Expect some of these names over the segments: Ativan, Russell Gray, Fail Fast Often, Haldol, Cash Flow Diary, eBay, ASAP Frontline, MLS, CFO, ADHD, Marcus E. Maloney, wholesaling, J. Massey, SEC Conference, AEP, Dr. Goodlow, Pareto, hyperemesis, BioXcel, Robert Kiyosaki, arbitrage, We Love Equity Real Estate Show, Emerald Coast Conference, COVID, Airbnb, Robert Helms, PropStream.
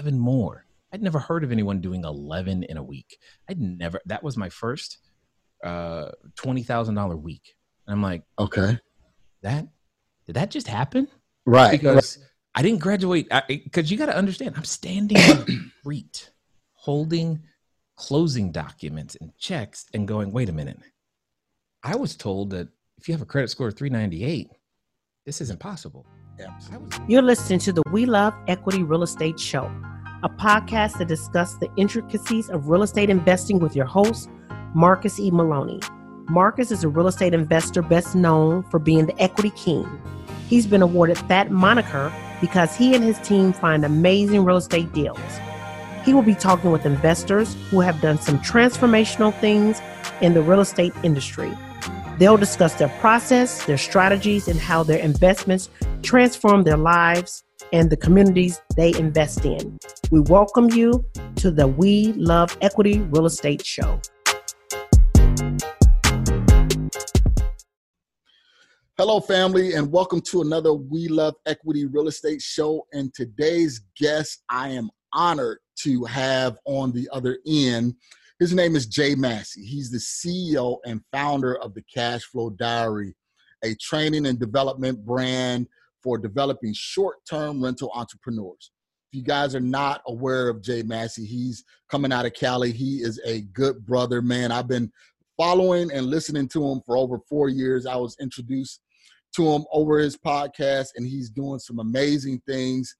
11 more. I'd never heard of anyone doing 11 in a week. That was my first $20,000 week. And I'm like, okay, did that just happen? Right. Because I didn't graduate. Because you got to understand, I'm standing on the street holding closing documents and checks and going, wait a minute. I was told that if you have a credit score of 398, this isn't possible. You're listening to the We Love Equity Real Estate Show, a podcast that discusses the intricacies of real estate investing with your host, Marcus E. Maloney. Marcus is a real estate investor best known for being the equity king. He's been awarded that moniker because he and his team find amazing real estate deals. He will be talking with investors who have done some transformational things in the real estate industry. They'll discuss their process, their strategies, and how their investments transform their lives and the communities they invest in. We welcome you to the We Love Equity Real Estate Show. Hello, family, and welcome to another We Love Equity Real Estate Show. And today's guest, I am honored to have on the other end. His name is J. Massey. He's the CEO and founder of the Cash Flow Diary, a training and development brand for developing short-term rental entrepreneurs. If you guys are not aware of J. Massey, he's coming out of Cali. He is a good brother, man. I've been following and listening to him for over 4 years. I was introduced to him over his podcast, and he's doing some amazing things.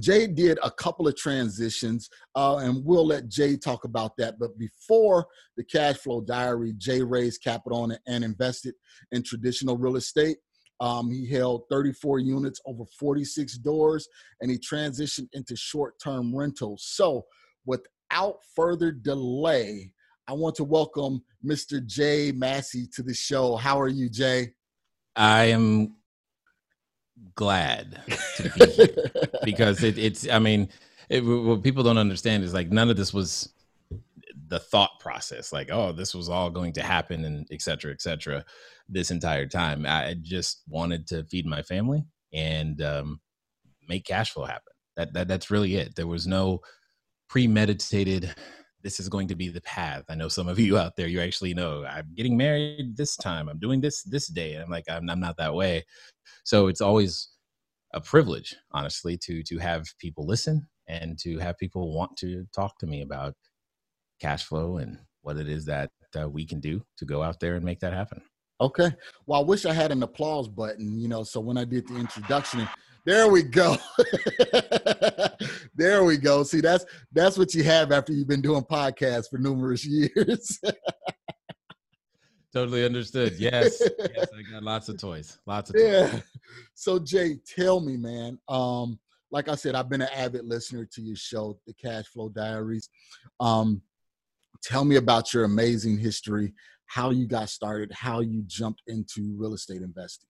Jay did a couple of transitions, and we'll let Jay talk about that. But before the Cash Flow Diary, Jay raised capital and invested in traditional real estate. He held 34 units over 46 doors, and he transitioned into short-term rentals. So without further delay, I want to welcome Mr. J. Massey to the show. How are you, Jay? I am glad to be here because what people don't understand is like none of this was the thought process, like, oh, this was all going to happen and et cetera, this entire time. I just wanted to feed my family and make cash flow happen. That's really it. There was no premeditated, this is going to be the path. I know some of you out there, you actually know I'm getting married this time. I'm doing this day. And I'm like, I'm not that way. So it's always a privilege, honestly, to have people listen and to have people want to talk to me about cash flow and what it is that we can do to go out there and make that happen. Okay. Well, I wish I had an applause button, so when I did the introduction, there we go. There we go. See, that's what you have after you've been doing podcasts for numerous years. Totally understood. Yes, I got lots of toys. Yeah. So Jay, tell me, man, like I said, I've been an avid listener to your show, The Cash Flow Diaries. Tell me about your amazing history, how you got started, how you jumped into real estate investing.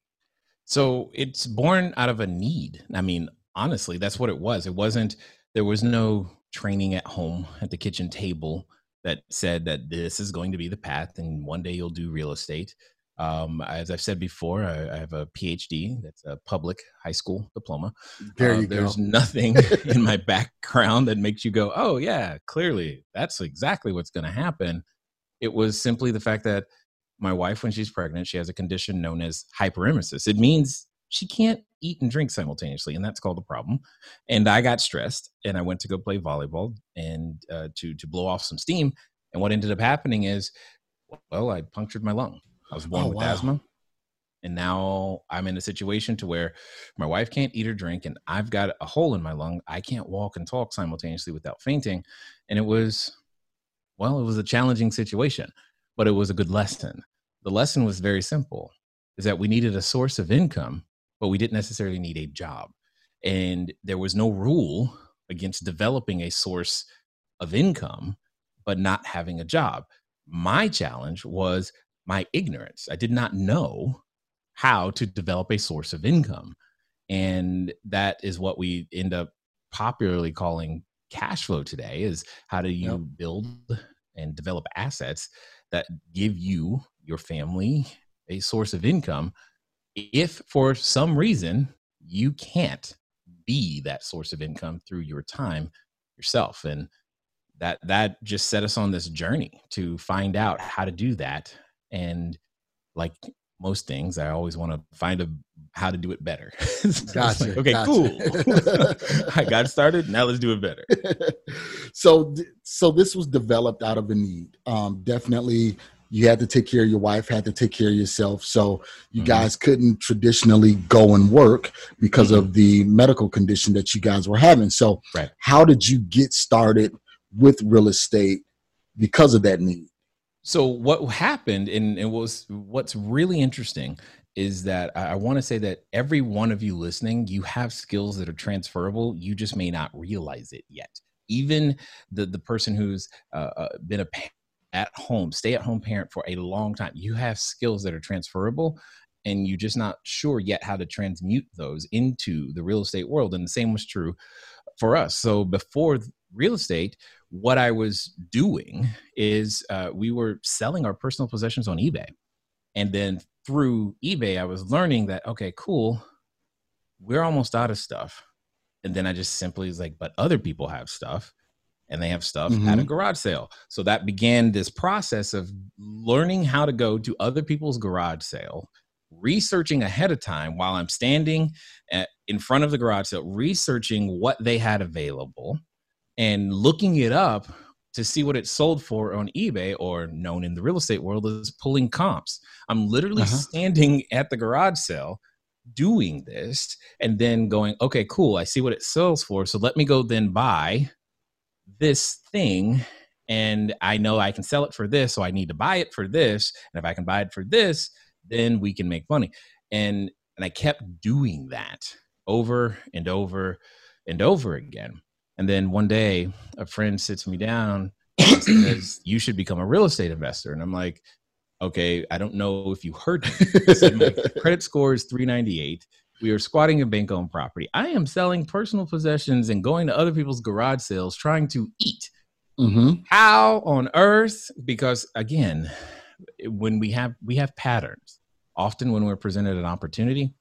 So it's born out of a need. I mean, honestly, that's what it was. There was no training at home at the kitchen table that said that this is going to be the path and one day you'll do real estate. As I've said before, I have a PhD. That's a public high school diploma. There's nothing in my background that makes you go, oh yeah, clearly that's exactly what's going to happen. It was simply the fact that my wife, when she's pregnant, she has a condition known as hyperemesis. It means she can't eat and drink simultaneously, and that's called a problem. And I got stressed, and I went to go play volleyball and to blow off some steam. And what ended up happening is, well, I punctured my lung. I was born with asthma, and now I'm in a situation to where my wife can't eat or drink, and I've got a hole in my lung. I can't walk and talk simultaneously without fainting. And it was a challenging situation, but it was a good lesson. The lesson was very simple, is that we needed a source of income, but we didn't necessarily need a job. And there was no rule against developing a source of income, but not having a job. My challenge was my ignorance. I did not know how to develop a source of income. And that is what we end up popularly calling cash flow today, is how do you build and develop assets that give you, your family, a source of income if for some reason you can't be that source of income through your time yourself. And that just set us on this journey to find out how to do that. And like most things, I always want to find how to do it better. So gotcha. Like, okay, gotcha. Cool. I got started. Now let's do it better. So this was developed out of a need. Definitely you had to take care of your wife, had to take care of yourself. So you mm-hmm. guys couldn't traditionally go and work because mm-hmm. of the medical condition that you guys were having. So right. How did you get started with real estate because of that need? So what happened and what's really interesting is that I want to say that every one of you listening, you have skills that are transferable. You just may not realize it yet. Even the person who's been a stay-at-home parent for a long time, you have skills that are transferable and you're just not sure yet how to transmute those into the real estate world. And the same was true for us. So before real estate, what I was doing is we were selling our personal possessions on eBay. And then through eBay, I was learning that, okay, cool, we're almost out of stuff. And then I just simply was like, but other people have stuff and they have stuff mm-hmm. at a garage sale. So that began this process of learning how to go to other people's garage sale, researching ahead of time while I'm standing in front of the garage sale, researching what they had available, and looking it up to see what it sold for on eBay, or known in the real estate world as pulling comps. I'm literally standing at the garage sale doing this and then going, okay, cool. I see what it sells for. So let me go then buy this thing. And I know I can sell it for this. So I need to buy it for this. And if I can buy it for this, then we can make money. And I kept doing that over and over and over again. And then one day a friend sits me down and says, you should become a real estate investor. And I'm like, okay, I don't know if you heard me. So my credit score is 398. We are squatting a bank owned property. I am selling personal possessions and going to other people's garage sales, trying to eat. Mm-hmm. How on earth? Because again, when we have patterns, often when we're presented an opportunity,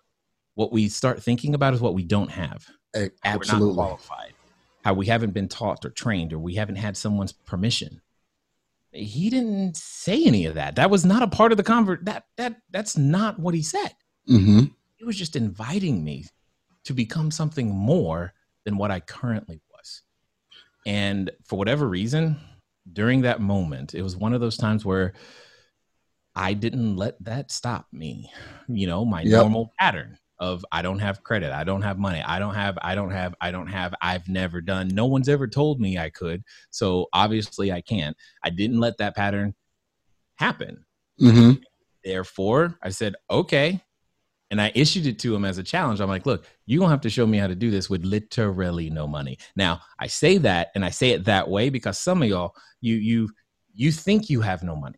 what we start thinking about is what we don't have. Absolutely. We're not qualified. How we haven't been taught or trained, or we haven't had someone's permission. He didn't say any of that. That was not a part of the convert. That's not what he said. Mm-hmm. He was just inviting me to become something more than what I currently was. And for whatever reason, during that moment, it was one of those times where I didn't let that stop me. You know, my normal pattern of I don't have credit, I don't have money, I don't have, I've never done, no one's ever told me I could, so obviously I can't. I didn't let that pattern happen. Mm-hmm. Therefore, I said, okay, and I issued it to him as a challenge. I'm like, look, you're going to have to show me how to do this with literally no money. Now, I say that, and I say it that way because some of y'all, you think you have no money.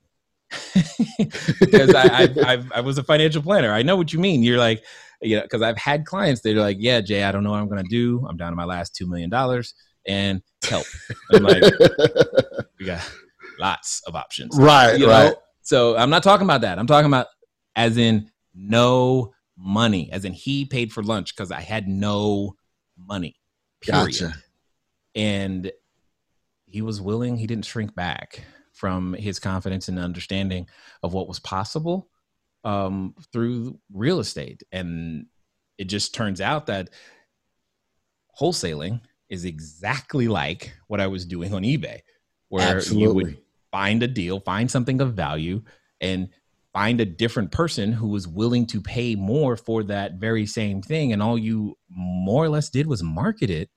Because I was a financial planner. I know what you mean. You're like, you know, because I've had clients, they're like, yeah, Jay, I don't know what I'm going to do. I'm down to my last $2 million and help. I'm like, we got lots of options. Right, you know? Right. So I'm not talking about that. I'm talking about as in no money, as in he paid for lunch because I had no money, period. Gotcha. And he was willing. He didn't shrink back from his confidence and understanding of what was possible through real estate. And it just turns out that wholesaling is exactly like what I was doing on eBay, where Absolutely. You would find a deal, find something of value, and find a different person who was willing to pay more for that very same thing. And all you more or less did was market it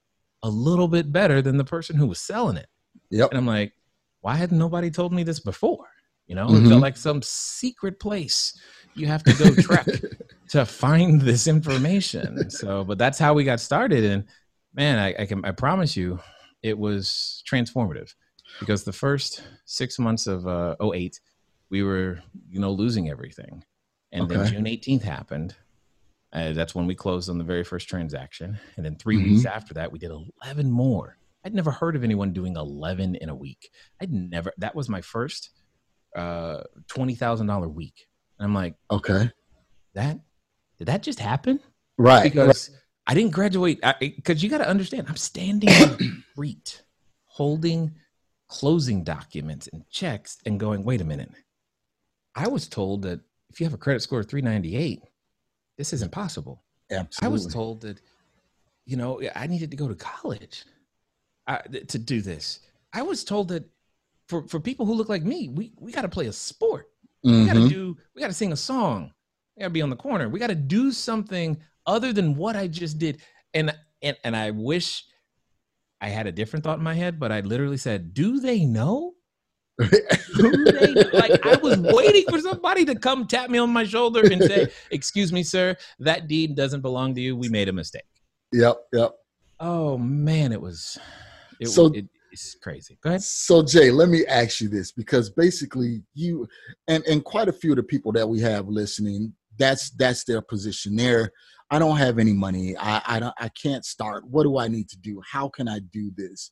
a little bit better than the person who was selling it. Yep. And I'm like, why hadn't nobody told me this before? You know, mm-hmm. It felt like some secret place you have to go trek to find this information. So, but that's how we got started. And man, I promise you, it was transformative because the first 6 months of 2008, we were, you know, losing everything. And okay. Then June 18th happened. That's when we closed on the very first transaction. And then three mm-hmm. weeks after that, we did 11 more. I'd never heard of anyone doing 11 in a week. That was my first $20,000 week. And I'm like, okay, that just happen? Right. Because I didn't graduate because you got to understand, I'm standing on the street holding closing documents and checks and going, wait a minute. I was told that if you have a credit score of 398, this isn't possible. Absolutely. I was told that, you know, I needed to go to college to do this. I was told that for people who look like me, we got to play a sport. Mm-hmm. We got to sing a song. We got to be on the corner. We got to do something other than what I just did. And I wish I had a different thought in my head, but I literally said, do they know? Like I was waiting for somebody to come tap me on my shoulder and say, excuse me, sir, that deed doesn't belong to you. We made a mistake. Yep. Yep. Oh man. It's crazy. Go ahead. So Jay, let me ask you this, because basically you, and quite a few of the people that we have listening, that's their position there. I don't have any money. I can't start. What do I need to do? How can I do this?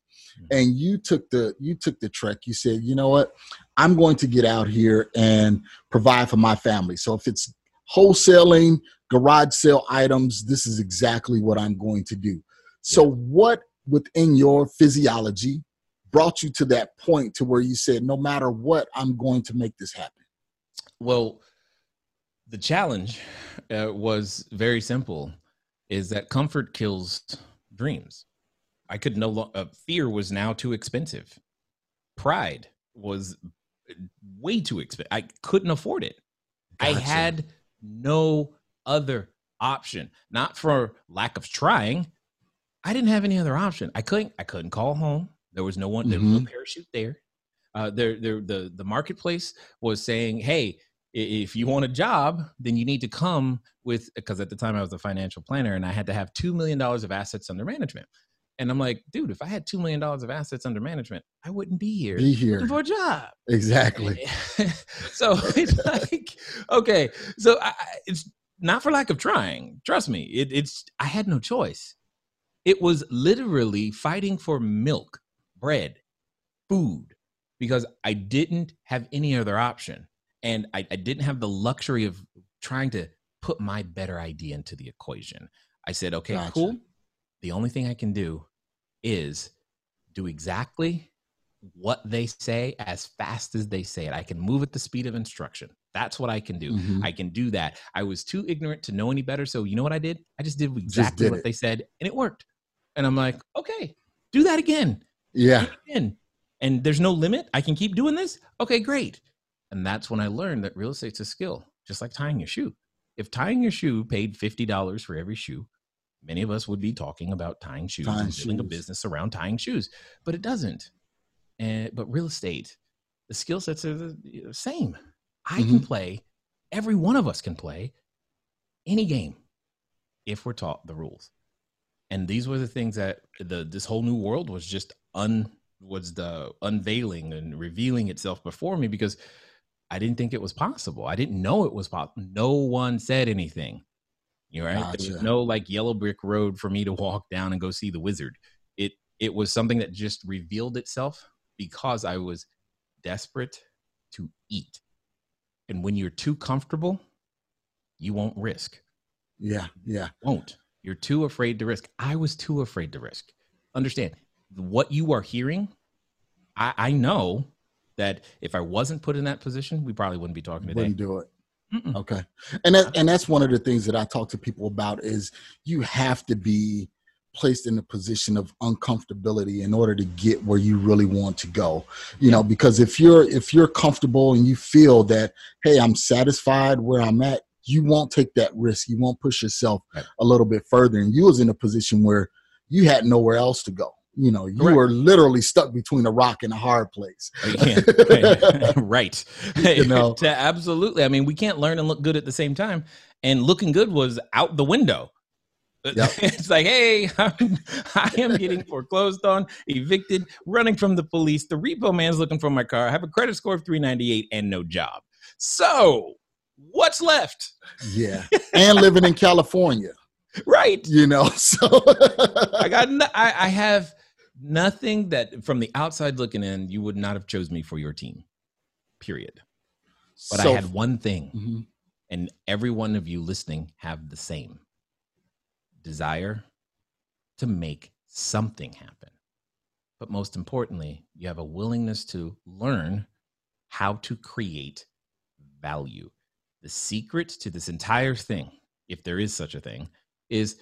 And you took the trek. You said, you know what? I'm going to get out here and provide for my family. So if it's wholesaling, garage sale items, this is exactly what I'm going to do. So what within your physiology brought you to that point to where you said, no matter what, I'm going to make this happen? Well, the challenge was very simple, is that comfort kills dreams. I could no longer, fear was now too expensive. Pride was way too expensive. I couldn't afford it. Gotcha. I had no other option, not for lack of trying. I didn't have any other option. I couldn't call home. There was no one, mm-hmm. There was no parachute there. The marketplace was saying, hey, if you want a job, then you need to come with, because at the time I was a financial planner and I had to have $2 million of assets under management. And I'm like, dude, if I had $2 million of assets under management, I wouldn't be here looking for a job. Exactly. So it's like, okay. So it's not for lack of trying. Trust me. I had no choice. It was literally fighting for milk, bread, food, because I didn't have any other option. And I didn't have the luxury of trying to put my better idea into the equation. I said, okay, gotcha. Cool. The only thing I can do is do exactly what they say as fast as they say it. I can move at the speed of instruction. That's what I can do. Mm-hmm. I can do that. I was too ignorant to know any better. So you know what I did? I just did exactly what they said and it worked. And I'm like, okay, do that again. Yeah. And there's no limit. I can keep doing this. Okay, great. And that's when I learned that real estate's a skill, just like tying your shoe. If tying your shoe paid $50 for every shoe, many of us would be talking about tying shoes and building a business around tying shoes, but it doesn't. But real estate, the skill sets are the same. I mm-hmm. can play, every one of us can play any game if we're taught the rules. And these were the things that this whole new world was just unveiling and revealing itself before me, because I didn't think it was possible. I didn't know it was possible. No one said anything. You know, right? Gotcha. There was no like yellow brick road for me to walk down and go see the wizard. It was something that just revealed itself because I was desperate to eat. And when you're too comfortable, you won't risk. Yeah. Yeah. You won't. You're too afraid to risk. I was too afraid to risk. Understand what you are hearing. I know that if I wasn't put in that position, we probably wouldn't be talking today. Wouldn't do it. Mm-mm. Okay. And that's one of the things that I talk to people about is you have to be placed in a position of uncomfortability in order to get where you really want to go, you know, because if you're comfortable and you feel that, hey, I'm satisfied where I'm at, you won't take that risk. You won't push yourself a little bit further. And you was in a position where you had nowhere else to go. You know, you were literally stuck between a rock and a hard place. Right. You know? Absolutely. I mean, we can't learn and look good at the same time. And looking good was out the window. Yep. It's like, hey, I am getting foreclosed on, evicted, running from the police. The repo man's looking for my car. I have a credit score of 398 and no job. So what's left? Yeah. And living in California. Right. You know, so I have nothing that from the outside looking in, you would not have chose me for your team, period. But I had one thing, mm-hmm. and every one of you listening have the same. desire to make something happen. But most importantly, you have a willingness to learn how to create value. The secret to this entire thing, if there is such a thing, is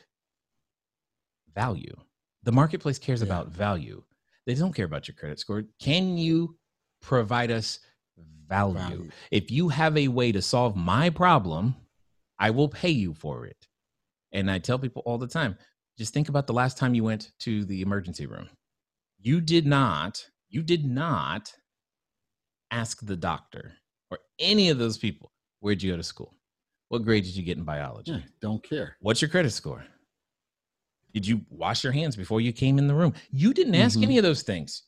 value. The marketplace cares about value. They don't care about your credit score. Can you provide us value? If you have a way to solve my problem, I will pay you for it. And I tell people all the time, just think about the last time you went to the emergency room. You did not ask the doctor or any of those people, where'd you go to school? What grade did you get in biology? Yeah, don't care. What's your credit score? Did you wash your hands before you came in the room? You didn't ask any of those things.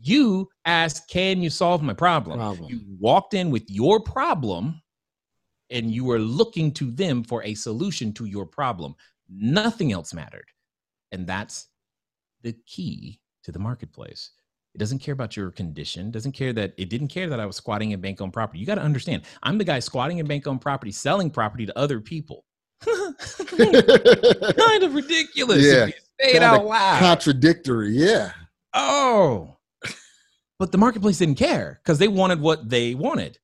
You asked, can you solve my problem? You walked in with your problem and you were looking to them for a solution to your problem. Nothing else mattered. And that's the key to the marketplace. It doesn't care about your condition. It didn't care that I was squatting in bank-owned property. You got to understand, I'm the guy squatting in bank-owned property, selling property to other people. Kind of ridiculous. Yeah. If you say it out loud. Contradictory. Yeah. Oh, but the marketplace didn't care because they wanted what they wanted.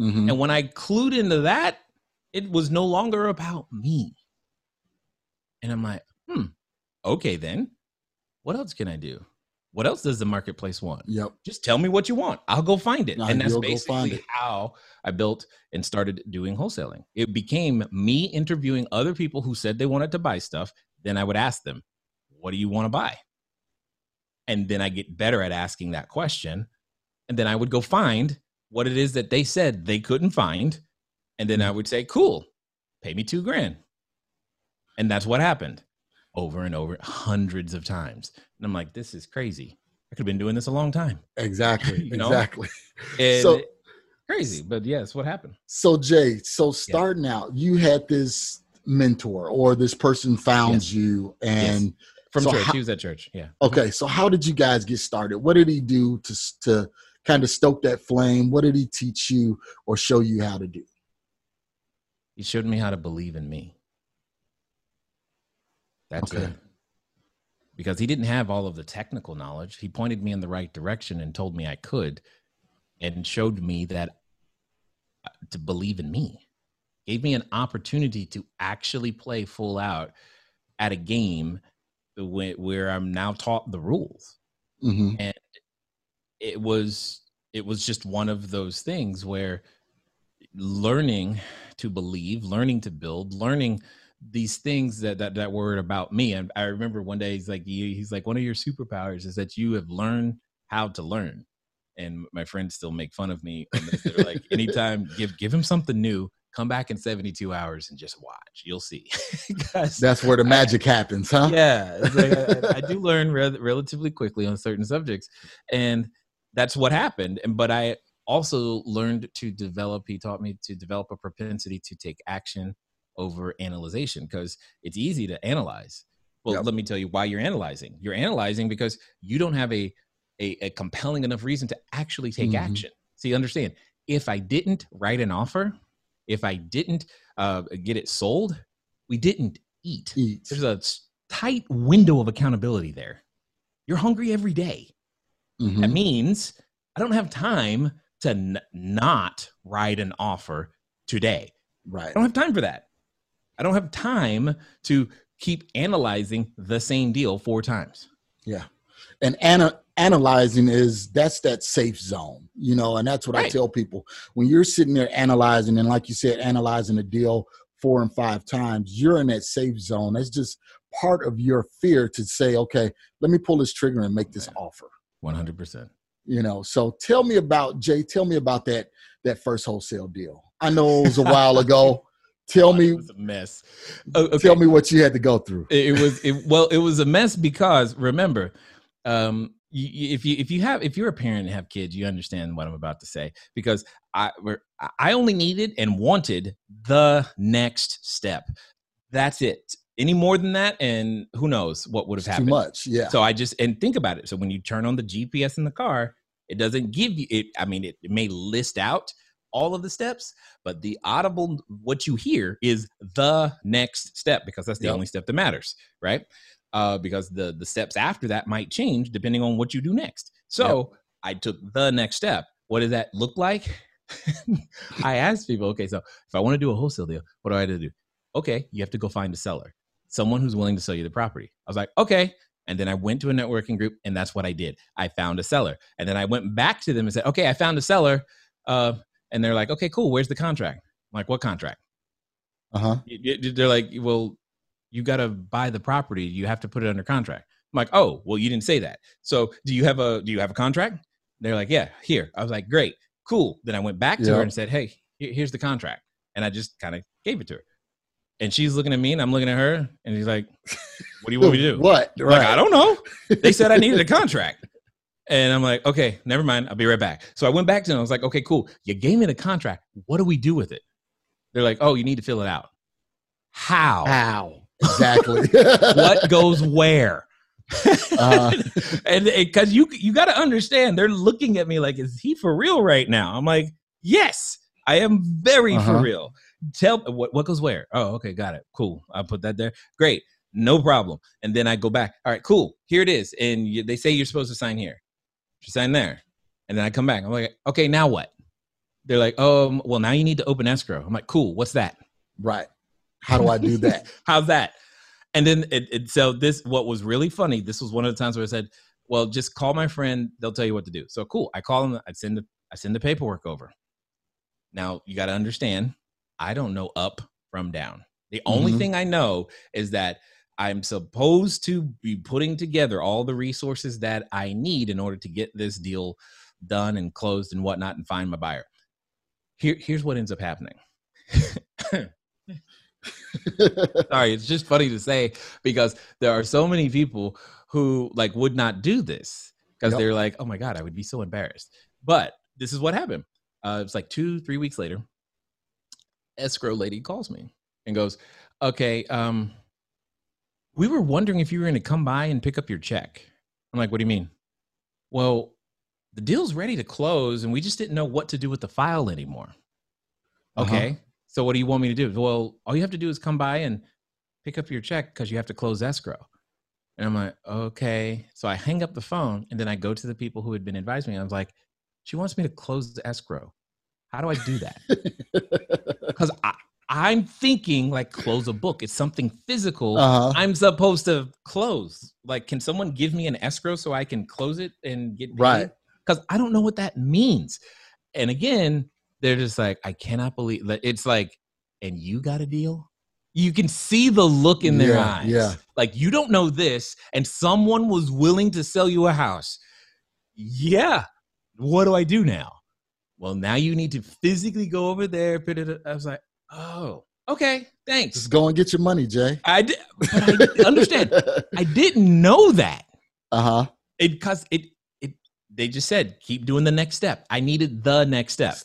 Mm-hmm. And when I clued into that, it was no longer about me. And I'm like, okay, then what else can I do? What else does the marketplace want? Yep. Just tell me what you want. I'll go find it. And that's basically how I built and started doing wholesaling. It became me interviewing other people who said they wanted to buy stuff. Then I would ask them, what do you want to buy? And then I get better at asking that question. And then I would go find what it is that they said they couldn't find. And then I would say, cool, pay me $2,000. And that's what happened. Over and over, hundreds of times. And I'm like, this is crazy. I could have been doing this a long time. Exactly. Exactly. So crazy, but yes, what happened? So Jay, starting out, you had this mentor or this person found you and from church. He was at church. Yeah. Okay. So how did you guys get started? What did he do to kind of stoke that flame? What did he teach you or show you how to do? He showed me how to believe in me. That's okay. It. Because he didn't have all of the technical knowledge. He pointed me in the right direction and told me I could and showed me that to believe in me. Gave me an opportunity to actually play full out at a game where I'm now taught the rules. Mm-hmm. And it was just one of those things where learning to believe, learning to build, learning these things that were about me. And I remember one day he's like, one of your superpowers is that you have learned how to learn. And my friends still make fun of me. And they're like, anytime give him something new, come back in 72 hours and just watch, you'll see. That's where the magic happens, huh? Yeah. It's like I do learn relatively quickly on certain subjects. And that's what happened. But I also learned to develop, he taught me to develop a propensity to take action over analyzation, because it's easy to analyze. Well, let me tell you why you're analyzing. You're analyzing because you don't have a compelling enough reason to actually take action. See, understand, if I didn't write an offer, if I didn't get it sold, we didn't eat. There's a tight window of accountability there. You're hungry every day. Mm-hmm. That means I don't have time to not write an offer today. Right. I don't have time for that. I don't have time to keep analyzing the same deal 4 times. Yeah. And analyzing that's that safe zone, you know, and that's what I tell people. When you're sitting there analyzing, and like you said, analyzing a deal 4 and 5 times, you're in that safe zone. That's just part of your fear to say, okay, let me pull this trigger and make this offer. 100%. You know, so tell me about that first wholesale deal. I know it was a while ago. Tell me, it was a mess. Okay. Tell me what you had to go through. It was a mess because remember, if you're a parent and have kids, you understand what I'm about to say, because I only needed and wanted the next step. That's it. Any more than that, and who knows what would have happened. Too much, yeah. So and think about it. So when you turn on the GPS in the car, it doesn't give you it. I mean, it may list out all of the steps, but the audible, what you hear is the next step, because that's the only step that matters, right? Because the steps after that might change depending on what you do next. So I took the next step. What does that look like? I asked people, okay, so if I want to do a wholesale deal, what do I have to do? Okay, you have to go find a seller, someone who's willing to sell you the property. I was like, okay. And then I went to a networking group, and that's what I did. I found a seller. And then I went back to them and said, okay, I found a seller. And they're like, okay, cool. Where's the contract? I'm like, what contract? They're like, well, you got to buy the property. You have to put it under contract. I'm like, oh, well, you didn't say that. So do you have a contract? They're like, yeah, here. I was like, great, cool. Then I went back to her and said, hey, here's the contract. And I just kind of gave it to her. And she's looking at me and I'm looking at her and he's like, what do you want me to do? What? Right. Like, I don't know. They said I needed a contract. And I'm like, okay, never mind. I'll be right back. So I went back to them. I was like, okay, cool. You gave me the contract. What do we do with it? They're like, oh, you need to fill it out. How? Exactly. What goes where? And because you got to understand, they're looking at me like, is he for real right now? I'm like, yes, I am very for real. Tell what goes where. Oh, okay. Got it. Cool. I'll put that there. Great. No problem. And then I go back. All right, cool. Here it is. And they say you're supposed to sign here. You sign there. And then I come back. I'm like, okay, now what? They're like, oh, well, now you need to open escrow. I'm like, cool. What's that? Right. How do I do that? How's that? And then what was really funny, this was one of the times where I said, well, just call my friend. They'll tell you what to do. So cool. I call them. I send the paperwork over. Now you got to understand, I don't know up from down. The only thing I know is that I'm supposed to be putting together all the resources that I need in order to get this deal done and closed and whatnot and find my buyer. Here's what ends up happening. Sorry, it's just funny to say because there are so many people who like would not do this because they're like, oh my God, I would be so embarrassed. But this is what happened. It's like 2-3 weeks later. Escrow lady calls me and goes, okay, we were wondering if you were going to come by and pick up your check. I'm like, what do you mean? Well, the deal's ready to close and we just didn't know what to do with the file anymore. Okay. So what do you want me to do? Well, all you have to do is come by and pick up your check because you have to close escrow. And I'm like, okay. So I hang up the phone and then I go to the people who had been advising me. I was like, she wants me to close the escrow. How do I do that? Because I'm thinking like close a book. It's something physical. I'm supposed to close. Like, can someone give me an escrow so I can close it and get paid? Right? Because I don't know what that means. And again, they're just like, I cannot believe that. It's like, and you got a deal? You can see the look in their eyes. Yeah. Like, you don't know this. And someone was willing to sell you a house. Yeah. What do I do now? Well, now you need to physically go over there. Put it. I was like, oh, okay, thanks. Just go and get your money, Jay. I understand. I didn't know that. They just said, keep doing the next step. I needed the next step.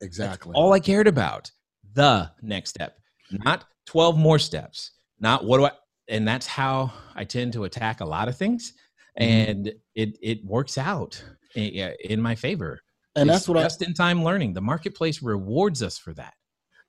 Exactly. That's all I cared about, the next step, not 12 more steps, not what do I, and that's how I tend to attack a lot of things. And it works out in my favor. And it's that's what just in time learning. The marketplace rewards us for that.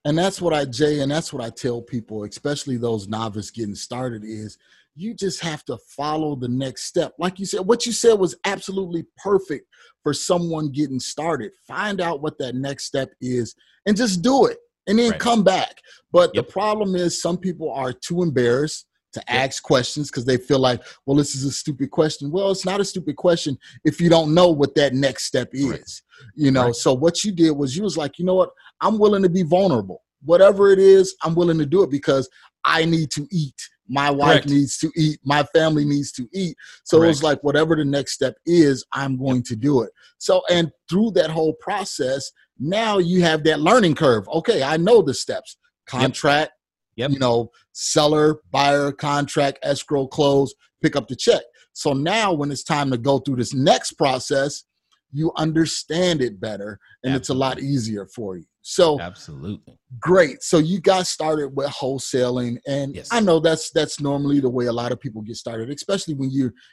And that's what I tell people, especially those novice getting started, is you just have to follow the next step. Like you said, what you said was absolutely perfect for someone getting started. Find out what that next step is and just do it and then come back. But the problem is some people are too embarrassed to ask questions because they feel like, well, this is a stupid question. Well, it's not a stupid question if you don't know what that next step is, you know? So what you did was you was like, you know what? I'm willing to be vulnerable. Whatever it is, I'm willing to do it because I need to eat. My wife needs to eat. My family needs to eat. So it was like, whatever the next step is, I'm going to do it. So, and through that whole process, now you have that learning curve. Okay. I know the steps, contract, you know, seller, buyer, contract, escrow, close, pick up the check. So now when it's time to go through this next process, you understand it better and it's a lot easier for you. So absolutely great. So you got started with wholesaling and I know that's normally the way a lot of people get started, especially when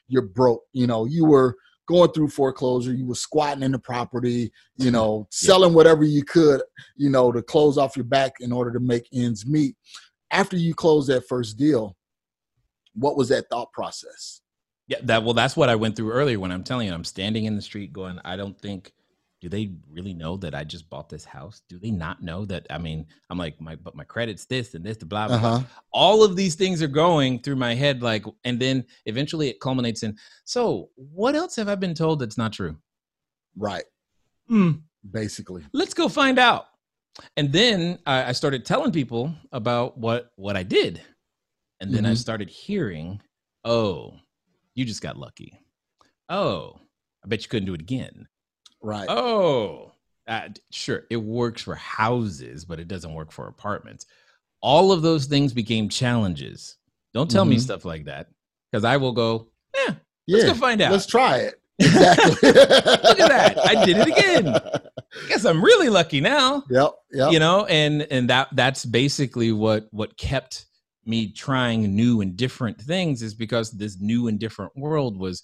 you're broke, you know, you were going through foreclosure, you were squatting in the property, you know, selling whatever you could, you know, to close off your back in order to make ends meet. After you closed that first deal, what was that thought process? Yeah, that's what I went through earlier when I'm telling you, I'm standing in the street going, I don't think, do they really know that I just bought this house? Do they not know that? I mean, I'm like, but my credit's this and this, the blah, blah, blah. All of these things are going through my head. Like, and then eventually it culminates in, so what else have I been told that's not true? Right. Basically. Let's go find out. And then I started telling people about what I did. And then I started hearing, oh, you just got lucky. Oh, I bet you couldn't do it again. Right. Oh, sure. It works for houses, but it doesn't work for apartments. All of those things became challenges. Don't tell me stuff like that, because I will go, let's go find out. Let's try it. Exactly. Look at that. I did it again. I guess I'm really lucky now. Yep. You know, and that's basically what kept me trying new and different things, is because this new and different world was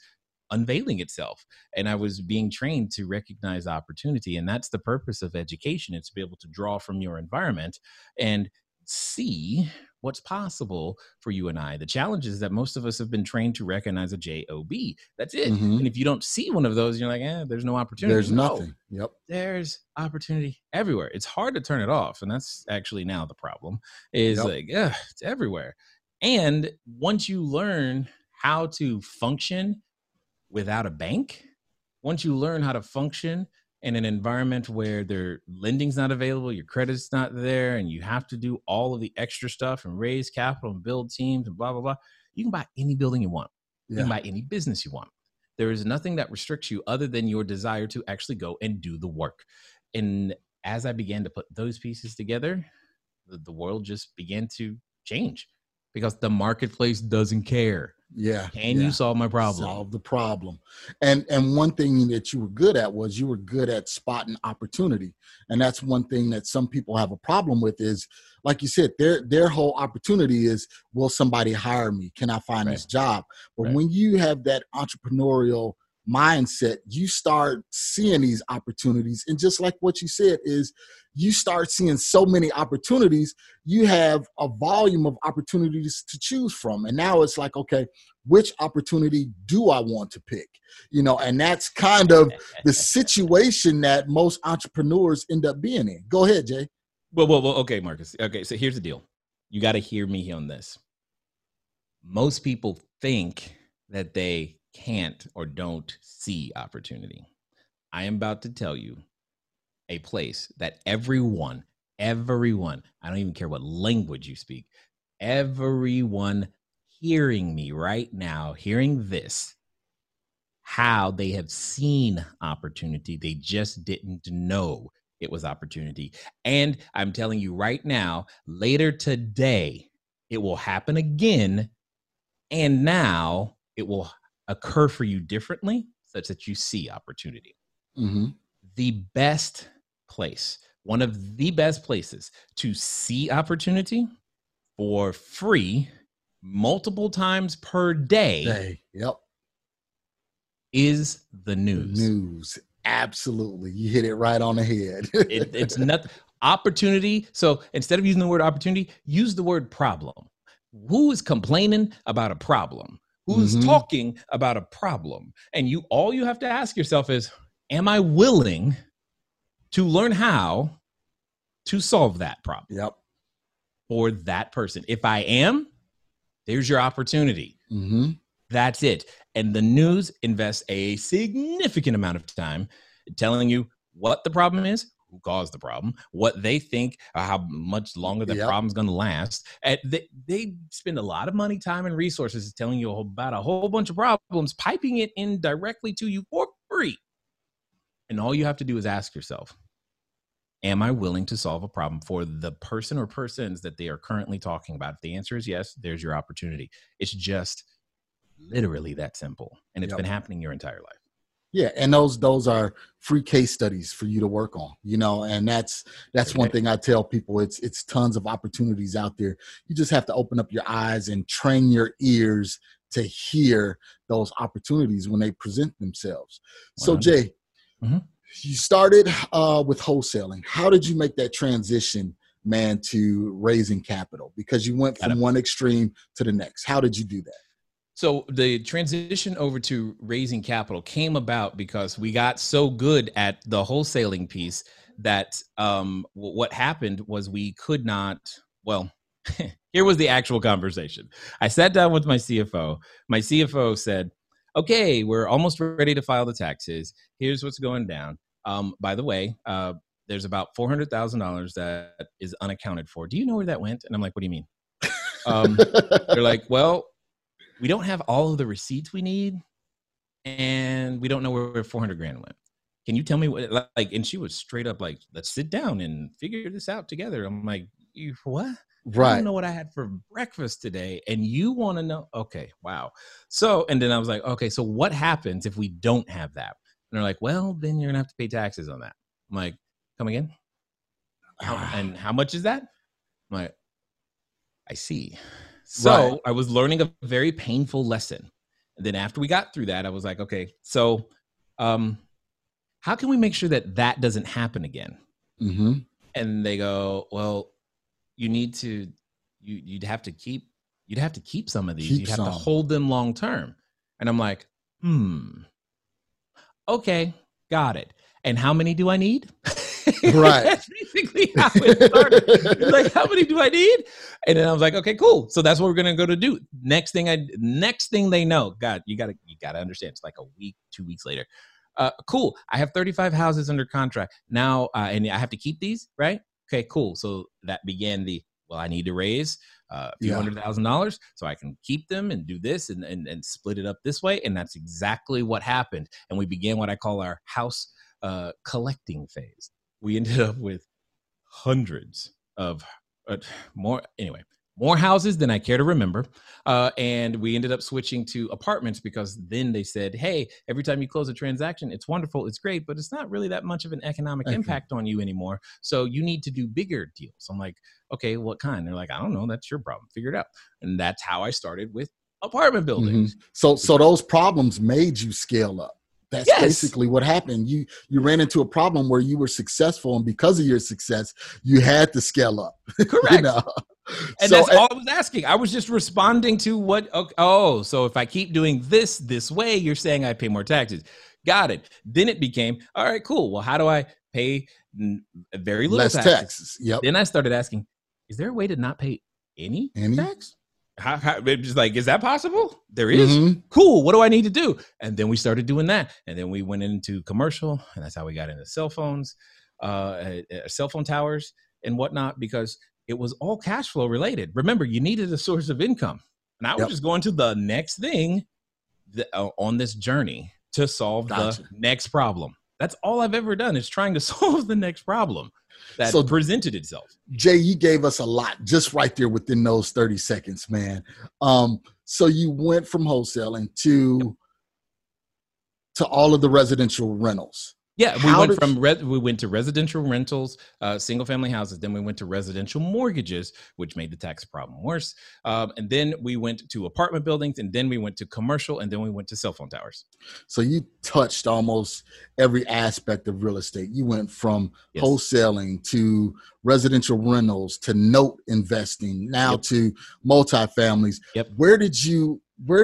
unveiling itself. And I was being trained to recognize opportunity. And that's the purpose of education. It's to be able to draw from your environment and see what's possible for you and I. The challenge is that most of us have been trained to recognize a job. That's it. And if you don't see one of those, you're like, there's no opportunity. There's nothing. Yep. There's opportunity everywhere. It's hard to turn it off. And that's actually now the problem is like, it's everywhere. And once you learn how to function without a bank, once you learn how to function in an environment where their lending's not available, your credit's not there, and you have to do all of the extra stuff and raise capital and build teams and blah, blah, blah, you can buy any building you want. You can buy any business you want. There is nothing that restricts you other than your desire to actually go and do the work. And as I began to put those pieces together, the world just began to change, because the marketplace doesn't care. Can you solve my problem? Solve the problem. And one thing that you were good at was you were good at spotting opportunity. And that's one thing that some people have a problem with is, like you said, their whole opportunity is, will somebody hire me? Can I find this job? But when you have that entrepreneurial mindset, you start seeing these opportunities. And just like what you said is, you start seeing so many opportunities, you have a volume of opportunities to choose from. And now it's like, okay, which opportunity do I want to pick? You know, and that's kind of the situation that most entrepreneurs end up being in. Go ahead, Jay. Well, okay, Marcus. Okay, so here's the deal. You got to hear me on this. Most people think that they can't or don't see opportunity. I am about to tell you a place that everyone, I don't even care what language you speak, everyone hearing me right now, hearing this, how they have seen opportunity. They just didn't know it was opportunity. And I'm telling you right now, later today, it will happen again. And now it will occur for you differently, such that you see opportunity. The best place, one of the best places to see opportunity for free multiple times per day is the news. Absolutely. You hit it right on the head. It's not opportunity. So instead of using the word opportunity, use the word problem. Who is complaining about a problem? Who's talking about a problem? And you, all you have to ask yourself is, am I willing to learn how to solve that problem for that person? If I am, there's your opportunity. That's it. And the news invests a significant amount of time telling you what the problem is, who caused the problem, what they think, how much longer the problem's going to last. And they spend a lot of money, time, and resources telling you about a whole bunch of problems, piping it in directly to you for free. And all you have to do is ask yourself, am I willing to solve a problem for the person or persons that they are currently talking about? If the answer is yes, there's your opportunity. It's just literally that simple. And it's been happening your entire life. Yeah. And those are free case studies for you to work on, you know, and that's one thing I tell people. It's tons of opportunities out there. You just have to open up your eyes and train your ears to hear those opportunities when they present themselves. So Jay, you started with wholesaling. How did you make that transition, man, to raising capital? Because you went from one extreme to the next. How did you do that? So the transition over to raising capital came about because we got so good at the wholesaling piece that what happened was we could not, well, here was the actual conversation. I sat down with my CFO. My CFO said, okay, we're almost ready to file the taxes. Here's what's going down. By the way, there's about $400,000 that is unaccounted for. Do you know where that went? And I'm like, what do you mean? They're like, well, we don't have all of the receipts we need, and we don't know where 400 grand went. Can you tell me what, like, and she was straight up like, let's sit down and figure this out together. I'm like, you what? Right. I don't know what I had for breakfast today, and you want to know? Okay, wow. So, and then I was like, okay, so what happens if we don't have that? And they're like, well, then you're gonna have to pay taxes on that. I'm like, come again? And how much is that? I'm like, I see. So right. I was learning a very painful lesson. And then after we got through that, I was like, okay, so how can we make sure that that doesn't happen again? Mm-hmm. And they go, well, you need to, you'd have to keep some of these. You'd have to hold them long term. And I'm like, okay, got it. And how many do I need? Right. That's basically how it started. Like, how many do I need? And then I was like, okay, cool. So that's what we're gonna go to do. Next thing they know, God, you gotta understand. It's like a week, 2 weeks later. Cool. I have 35 houses under contract now, and I have to keep these, right? Okay, cool. So that began the, well, I need to raise a few $100,000 so I can keep them and do this and split it up this way. And that's exactly what happened. And we began what I call our house collecting phase. We ended up with hundreds of more houses than I care to remember. And we ended up switching to apartments because then they said, hey, every time you close a transaction, it's wonderful, it's great, but it's not really that much of an economic impact on you anymore. So you need to do bigger deals. I'm like, okay, what kind? They're like, I don't know, that's your problem, figure it out. And that's how I started with apartment buildings. Mm-hmm. So those problems made you scale up. That's basically what happened. You ran into a problem where you were successful, and because of your success, you had to scale up. Correct. You know? And so, that's all I was asking. I was just responding to what, okay, oh, so if I keep doing this way, you're saying I pay more taxes. Got it. Then it became, all right, cool. Well, how do I pay very little taxes? Yep. Then I started asking, is there a way to not pay any tax? How, just like, is that possible? There is. Mm-hmm. Cool. What do I need to do? And then we started doing that. And then we went into commercial, and that's how we got into cell phones, cell phone towers and whatnot, because it was all cash flow related. Remember, you needed a source of income. And I was just going to the next thing on this journey to solve the next problem. That's all I've ever done is trying to solve the next problem that presented itself. Jay, you gave us a lot just right there within those 30 seconds, man. So you went from wholesaling to all of the residential rentals. Yeah, we went to residential rentals, single family houses. Then we went to residential mortgages, which made the tax problem worse. And then we went to apartment buildings, and then we went to commercial, and then we went to cell phone towers. So you touched almost every aspect of real estate. You went from wholesaling to residential rentals to note investing, now to multifamilies. Yep. Where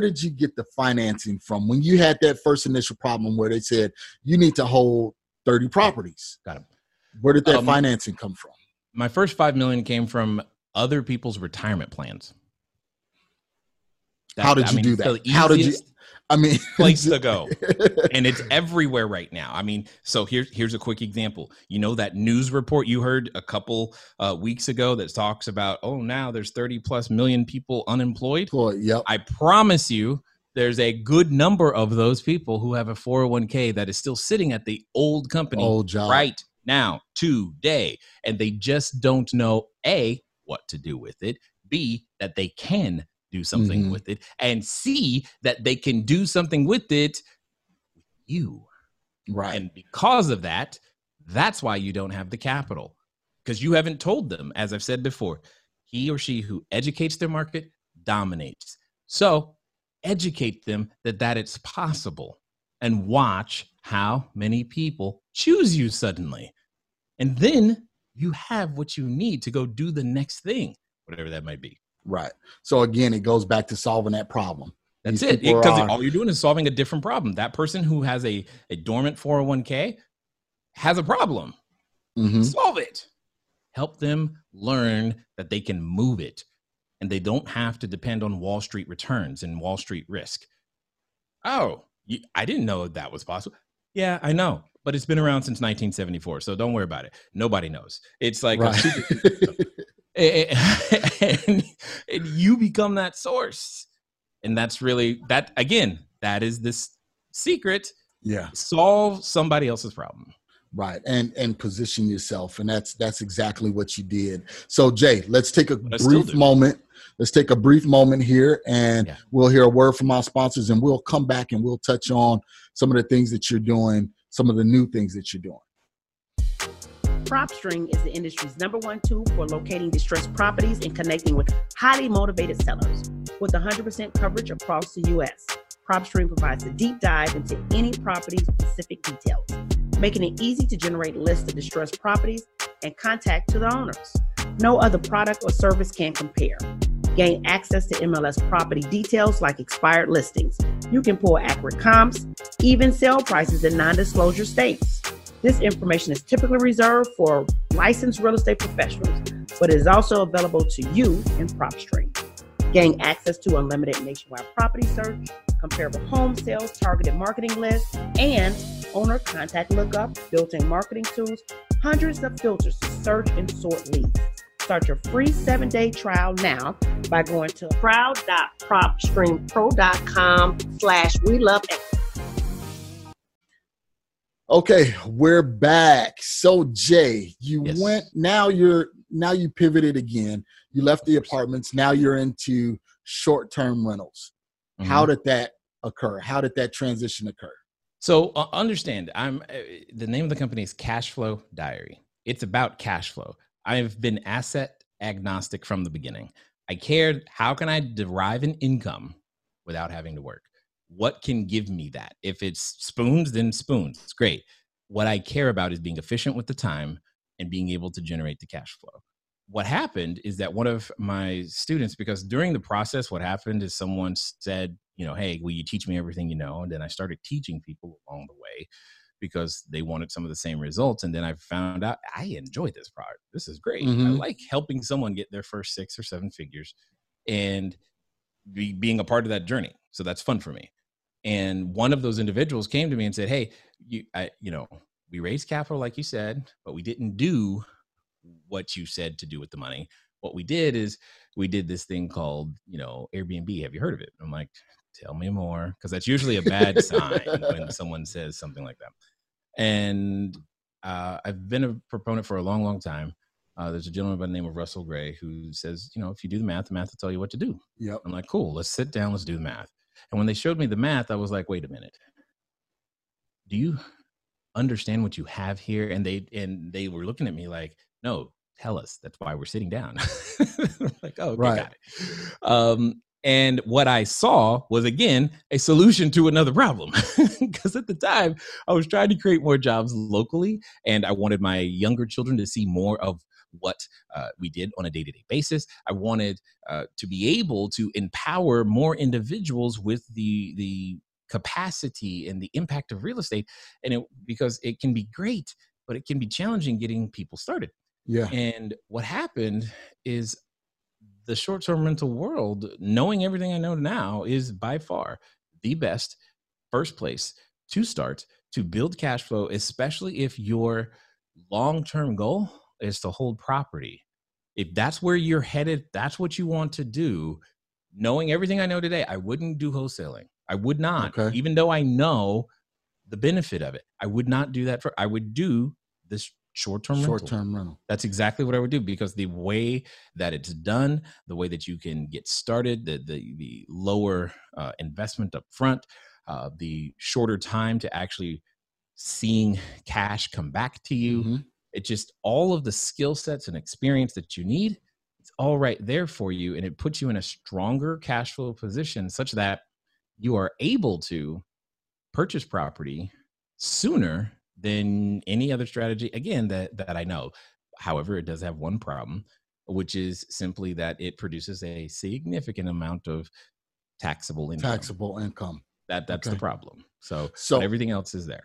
did you get the financing from when you had that first initial problem where they said you need to hold 30 properties? Got it. Where did that financing come from? My first $5 million came from other people's retirement plans. How did you do that? Place to go. And it's everywhere right now. I mean, so here's a quick example. You know, that news report you heard a couple weeks ago that talks about, oh, now there's 30 plus million people unemployed. Yep. I promise you there's a good number of those people who have a 401k that is still sitting at the old company right now, today. And they just don't know, A, what to do with it, B, that they can do something with it, and see that they can do something with it. You. Right. And because of that, that's why you don't have the capital, because you haven't told them, as I've said before, he or she who educates their market dominates. So educate them that it's possible, and watch how many people choose you suddenly. And then you have what you need to go do the next thing, whatever that might be. Right. So again, it goes back to solving that problem. That's it. Because all you're doing is solving a different problem. That person who has a dormant 401k has a problem. Mm-hmm. Solve it. Help them learn that they can move it and they don't have to depend on Wall Street returns and Wall Street risk. Oh, I didn't know that was possible. Yeah, I know. But it's been around since 1974. So don't worry about it. Nobody knows. It's like, right. And you become that source. And that's really that, again, that is this secret. Yeah. Solve somebody else's problem. Right. And position yourself. And that's exactly what you did. So Jay, let's take a brief moment. Let's take a brief moment here and we'll hear a word from our sponsors and we'll come back and we'll touch on some of the things that you're doing, some of the new things that you're doing. PropStream is the industry's #1 tool for locating distressed properties and connecting with highly motivated sellers. With 100% coverage across the U.S., PropStream provides a deep dive into any property-specific details, making it easy to generate lists of distressed properties and contact to the owners. No other product or service can compare. Gain access to MLS property details like expired listings. You can pull accurate comps, even sale prices in non-disclosure states. This information is typically reserved for licensed real estate professionals, but is also available to you in PropStream. Gain access to unlimited nationwide property search, comparable home sales, targeted marketing lists, and owner contact lookup, built-in marketing tools, hundreds of filters to search and sort leads. Start your free 7-day trial now by going to trial.propstreampro.com/weloveequity. Okay, we're back. So Jay, you went, now you pivoted again. You left the apartments. Now you're into short-term rentals. Mm-hmm. How did that occur? How did that transition occur? So understand, the name of the company is Cash Flow Diary. It's about cash flow. I've been asset agnostic from the beginning. I cared, how can I derive an income without having to work? What can give me that? If it's spoons, then spoons. It's great. What I care about is being efficient with the time and being able to generate the cash flow. What happened is that one of my students, because during the process, what happened is someone said, you know, hey, will you teach me everything you know? And then I started teaching people along the way, because they wanted some of the same results. And then I found out I enjoy this product. This is great. Mm-hmm. I like helping someone get their first 6 or 7 figures and being a part of that journey. So that's fun for me. And one of those individuals came to me and said, hey, we raised capital, like you said, but we didn't do what you said to do with the money. What we did is we did this thing called, Airbnb. Have you heard of it? And I'm like, tell me more. Cause that's usually a bad sign when someone says something like that. And I've been a proponent for a long, long time. There's a gentleman by the name of Russell Gray who says, if you do the math will tell you what to do. Yep. I'm like, cool, let's sit down, let's do the math. And when they showed me the math, I was like, wait a minute. Do you understand what you have here? And they were looking at me like, no, tell us. That's why we're sitting down. Like, oh, okay, right. Got it. And what I saw was, again, a solution to another problem. Because at the time, I was trying to create more jobs locally, and I wanted my younger children to see more of what we did on a day-to-day basis. I wanted to be able to empower more individuals with the capacity and the impact of real estate, because it can be great, but it can be challenging getting people started. Yeah. And what happened is, the short-term rental world, knowing everything I know now, is by far the best first place to start to build cash flow, especially if your long-term goal is to hold property. If that's where you're headed, that's what you want to do. Knowing everything I know today, I wouldn't do wholesaling. I would not, even though I know the benefit of it. I would not do that. I would do this short-term rental. That's exactly what I would do, because the way that it's done, the way that you can get started, the lower investment up front, the shorter time to actually seeing cash come back to you. Mm-hmm. It just, all of the skill sets and experience that you need, it's all right there for you. And it puts you in a stronger cash flow position such that you are able to purchase property sooner than any other strategy, again, that I know. However, it does have one problem, which is simply that it produces a significant amount of taxable income. That's okay. The problem. So everything else is there.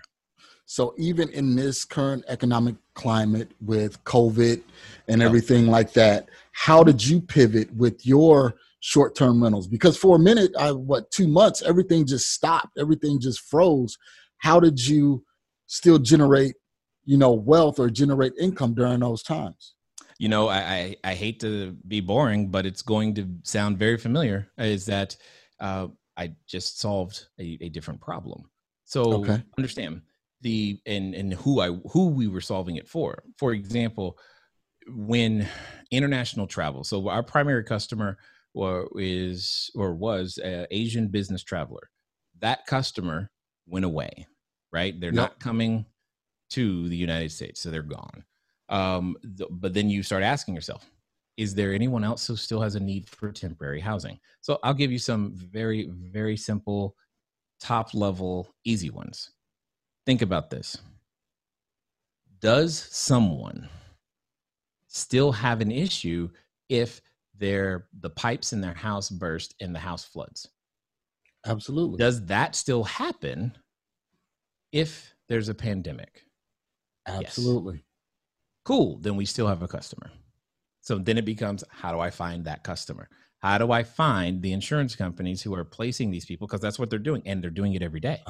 So even in this current economic climate with COVID and everything like that, how did you pivot with your short-term rentals? Because for a minute, 2 months, everything just stopped. Everything just froze. How did you still generate, wealth or generate income during those times? I hate to be boring, but it's going to sound very familiar, is that I just solved a different problem. So understand who we were solving it for. For example, when international travel, so our primary customer was an Asian business traveler. That customer went away, right? They're not coming to the United States, so they're gone. But then you start asking yourself, is there anyone else who still has a need for temporary housing? So I'll give you some very, very simple, top level, easy ones. Think about this. Does someone still have an issue if the pipes in their house burst and the house floods? Absolutely. Does that still happen if there's a pandemic? Absolutely. Yes. Cool. Then we still have a customer. So then it becomes, how do I find that customer? How do I find the insurance companies who are placing these people? Because that's what they're doing. And they're doing it every day.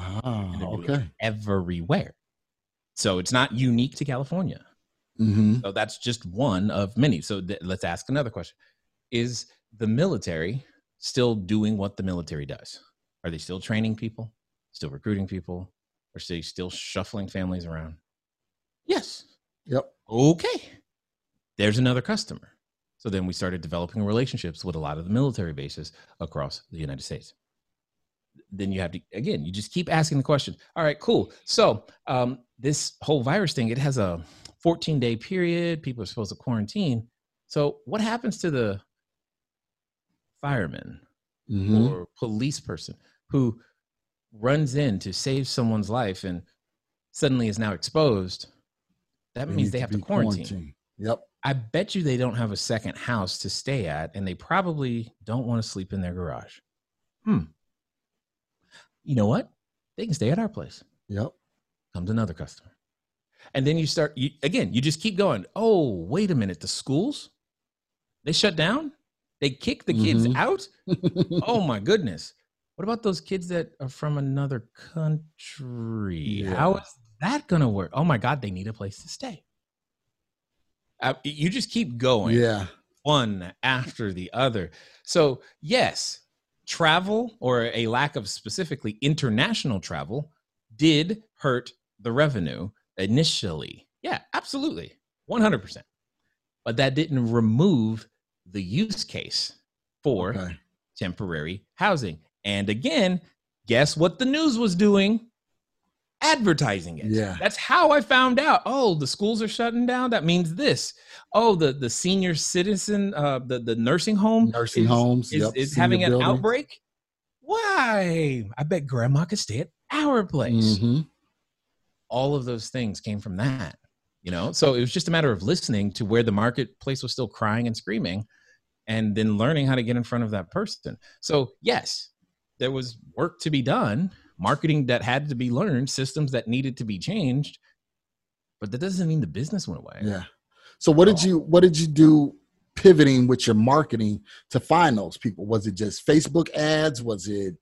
Everywhere. So it's not unique to California. Mm-hmm. So that's just one of many. So let's ask another question. Is the military still doing what the military does? Are they still training people, still recruiting people, or are they still shuffling families around? Yes. Yep. Okay. There's another customer. So then we started developing relationships with a lot of the military bases across the United States. Then you have to, again, you just keep asking the question. All right, cool. So this whole virus thing, it has a 14-day period. People are supposed to quarantine. So what happens to the fireman or police person who runs in to save someone's life and suddenly is now exposed? That means they have to quarantine. Yep. I bet you they don't have a second house to stay at, and they probably don't want to sleep in their garage. You know what? They can stay at our place. Yep. Comes another customer. And then you start, you just keep going. Oh, wait a minute. The schools, they shut down. They kick the kids out. Oh my goodness. What about those kids that are from another country? Yeah. How is that going to work? Oh my God. They need a place to stay. You just keep going. Yeah. One after the other. So yes, travel, or a lack of specifically international travel, did hurt the revenue initially. Yeah, absolutely. 100%. But that didn't remove the use case for temporary housing. And again, guess what the news was doing? Advertising it. Yeah. That's how I found out. Oh, the schools are shutting down. That means this. Oh, the senior citizen, the nursing home. Nursing homes is having an outbreak. Why? I bet grandma could stay at our place. Mm-hmm. All of those things came from that, So it was just a matter of listening to where the marketplace was still crying and screaming, and then learning how to get in front of that person. So yes, there was work to be done, marketing that had to be learned, systems that needed to be changed, but that doesn't mean the business went away. Yeah. So what did you do pivoting with your marketing to find those people? Was it just Facebook ads? Was it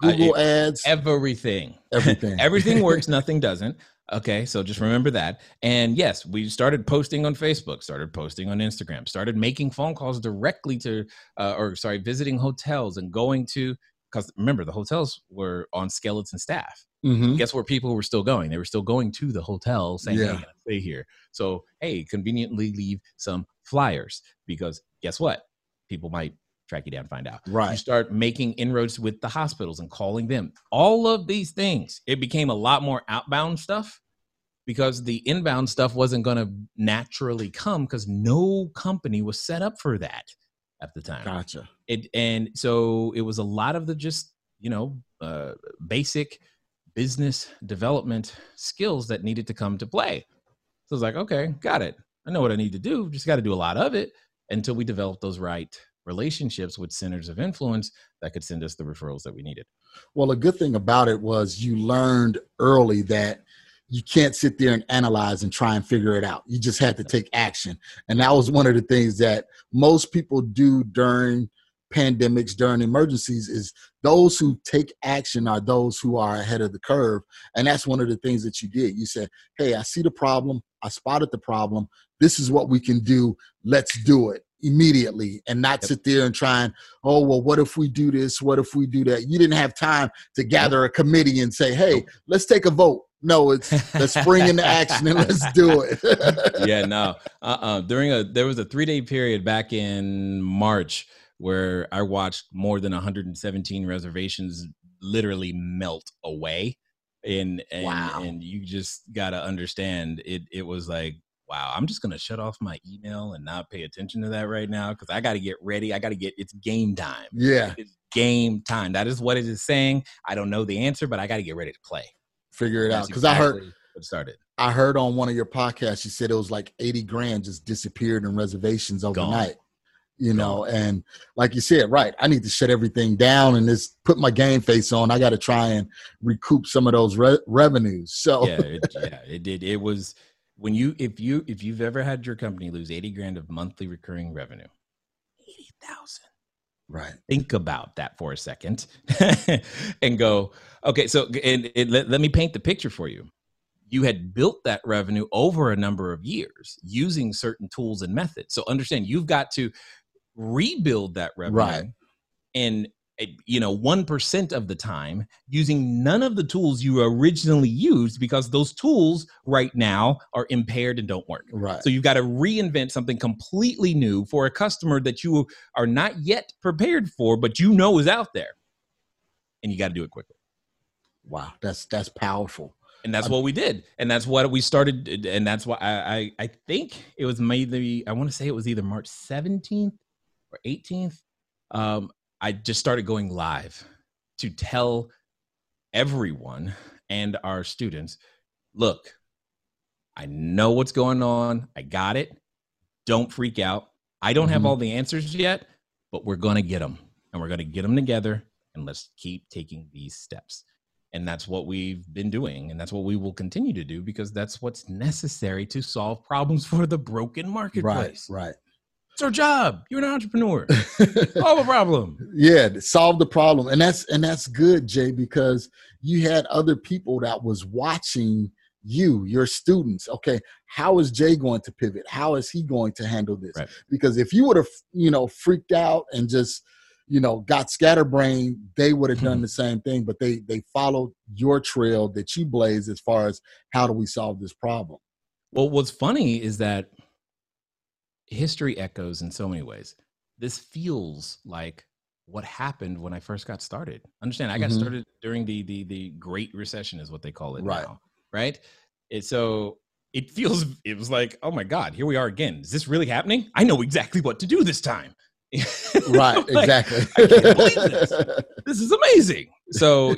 Google ads? Everything. Everything works, nothing doesn't. Okay, so just remember that. And yes, we started posting on Facebook, started posting on Instagram, started making phone calls directly to, visiting hotels and going to, because remember, the hotels were on skeleton staff. Mm-hmm. Guess where people were still going? They were still going to the hotel saying, hey, I'm gonna stay here. So, hey, conveniently leave some flyers, because guess what? People might track you down, find out. Right. You start making inroads with the hospitals and calling them. All of these things. It became a lot more outbound stuff, because the inbound stuff wasn't going to naturally come, because no company was set up for that at the time. Gotcha. And so it was a lot of the just, basic business development skills that needed to come to play. So I was like, okay, got it. I know what I need to do. Just got to do a lot of it until we develop those right relationships with centers of influence that could send us the referrals that we needed. Well, a good thing about it was you learned early that you can't sit there and analyze and try and figure it out. You just had to take action. And that was one of the things that most people do during pandemics, during emergencies, is those who take action are those who are ahead of the curve. And that's one of the things that you did. You said, hey, I see the problem. I spotted the problem. This is what we can do. Let's do it immediately and not sit there and try and, oh, well, what if we do this? What if we do that? You didn't have time to gather a committee and say, hey, let's take a vote. No, it's let's spring into action and let's do it. There was a 3-day period back in March where I watched more than 117 reservations literally melt away. And you just got to understand it. It was like, wow, I'm just going to shut off my email and not pay attention to that right now. Cause I got to get ready. It's game time. Yeah. It's game time. That is what it is saying. I don't know the answer, but I got to get ready to play. Figure it out. Because I heard on one of your podcasts, you said it was like 80 grand just disappeared in reservations overnight. Gone. And like you said, right, I need to shut everything down and just put my game face on. I got to try and recoup some of those revenues. So it did. It was when if you've ever had your company lose 80 grand of monthly recurring revenue, 80,000. Right. Think about that for a second and go, okay, so let me paint the picture for you. You had built that revenue over a number of years using certain tools and methods. So understand you've got to rebuild that revenue. Right. And, 1% of the time using none of the tools you originally used because those tools right now are impaired and don't work. Right. So you've got to reinvent something completely new for a customer that you are not yet prepared for, but you know is out there, and you got to do it quickly. Wow. That's powerful. And that's what we did. And that's what we started. And that's why I think it was maybe, I want to say it was either March 17th or 18th. I just started going live to tell everyone and our students, look, I know what's going on. I got it. Don't freak out. I don't have all the answers yet, but we're going to get them, and we're going to get them together, and let's keep taking these steps. And that's what we've been doing. And that's what we will continue to do because that's what's necessary to solve problems for the broken marketplace. Right. It's our job. You're an entrepreneur. Solve a problem. Yeah, solve the problem. And that's good, Jay, because you had other people that was watching you, your students. Okay, how is Jay going to pivot? How is he going to handle this? Right. Because if you would have, freaked out and just, got scatterbrained, they would have done the same thing, but they followed your trail that you blazed as far as how do we solve this problem? Well, what's funny is that history echoes in so many ways. This feels like what happened when I first got started. Understand, I got started during the Great Recession is what they call it now, right? And so it was like, oh my God, here we are again. Is this really happening? I know exactly what to do this time. Right, exactly. I can't believe this. This is amazing. So,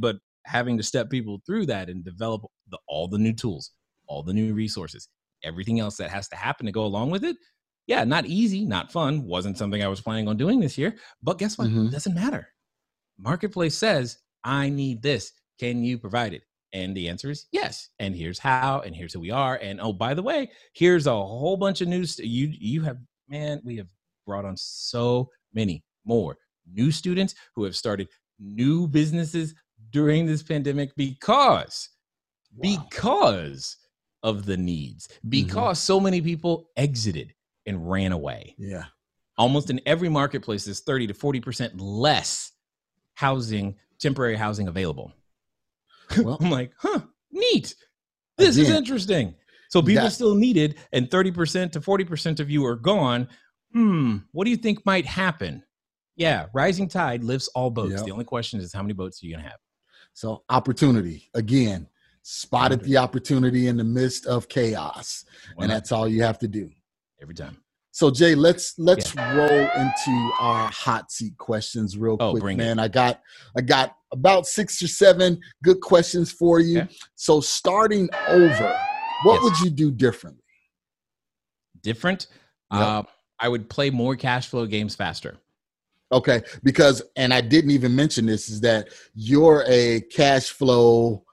but having to step people through that and develop all the new tools, all the new resources, everything else that has to happen to go along with it. Yeah, not easy, not fun. Wasn't something I was planning on doing this year. But guess what? It doesn't matter. Marketplace says, I need this. Can you provide it? And the answer is yes. And here's how, and here's who we are. And oh, by the way, here's a whole bunch of news. We have brought on so many more new students who have started new businesses during this pandemic because of the needs, because so many people exited and ran away. Yeah. Almost in every marketplace, there's 30 to 40% less temporary housing available. Well, I'm like, neat. This is interesting. So people still needed, and 30% to 40% of you are gone. What do you think might happen? Yeah. Rising tide lifts all boats. Yep. The only question is how many boats are you going to have? So opportunity again, spotted the opportunity in the midst of chaos. Wow. And that's all you have to do every time. So Jay, let's roll into our hot seat questions real quick, man. I got about 6 or 7 good questions for you. Okay. So starting over, what would you do differently? Different? Yep. I would play more cash flow games faster. Okay, because, and I didn't even mention this, is that you're a cash flow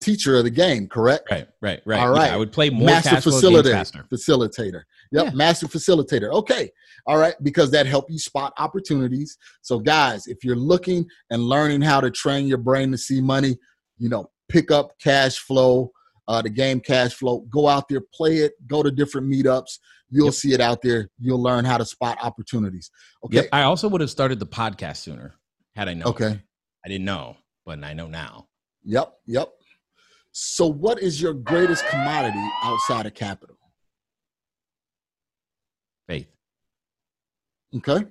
teacher of the game, correct? Right. All right. Yeah, I would play more master cash flow games faster. Facilitator. Yep, yeah. Master facilitator. Okay. All right, because that helps you spot opportunities. So guys, if you're looking and learning how to train your brain to see money, you know, pick up cash flow, the game cash flow, go out there, play it, go to different meetups. You'll see it out there. You'll learn how to spot opportunities. Okay. Yep. I also would have started the podcast sooner had I known. Okay. I didn't know, but I know now. Yep. So what is your greatest commodity outside of capital? Faith. Okay.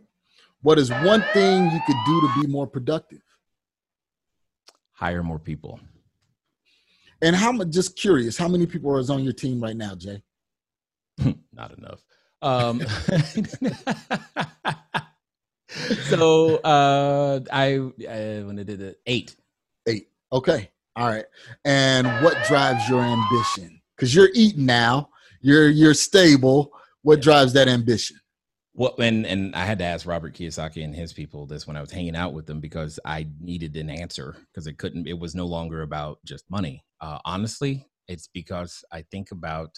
What is one thing you could do to be more productive? Hire more people. And how much, just curious, how many people are on your team right now, Jay? Not enough. So I when I did it, 8. Okay. All right. And what drives your ambition? Because you're eating now, you're stable. What drives that ambition? Well, and I had to ask Robert Kiyosaki and his people this when I was hanging out with them, because I needed an answer, because it was no longer about just money. Honestly, it's because I think about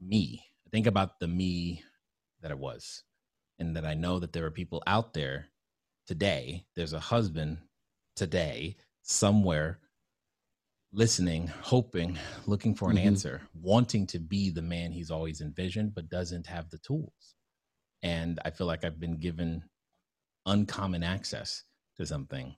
me. I think about the me that I was, and that I know that there are people out there today. There's a husband today somewhere listening, hoping, looking for an answer, wanting to be the man he's always envisioned, but doesn't have the tools. And I feel like I've been given uncommon access to something.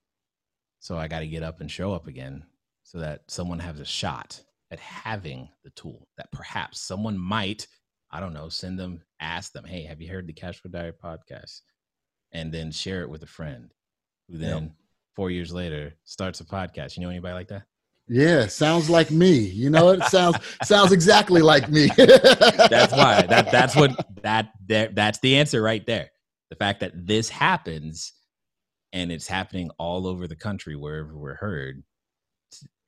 So I got to get up and show up again so that someone has a shot at having the tool, that perhaps someone might, I don't know, send them, ask them, hey, have you heard the Cash Flow Diary podcast? And then share it with a friend who then 4 years later starts a podcast. You know anybody like that? Yeah, sounds like me. You know, it sounds exactly like me. That's why. That's the answer right there. The fact that this happens, and it's happening all over the country wherever we're heard,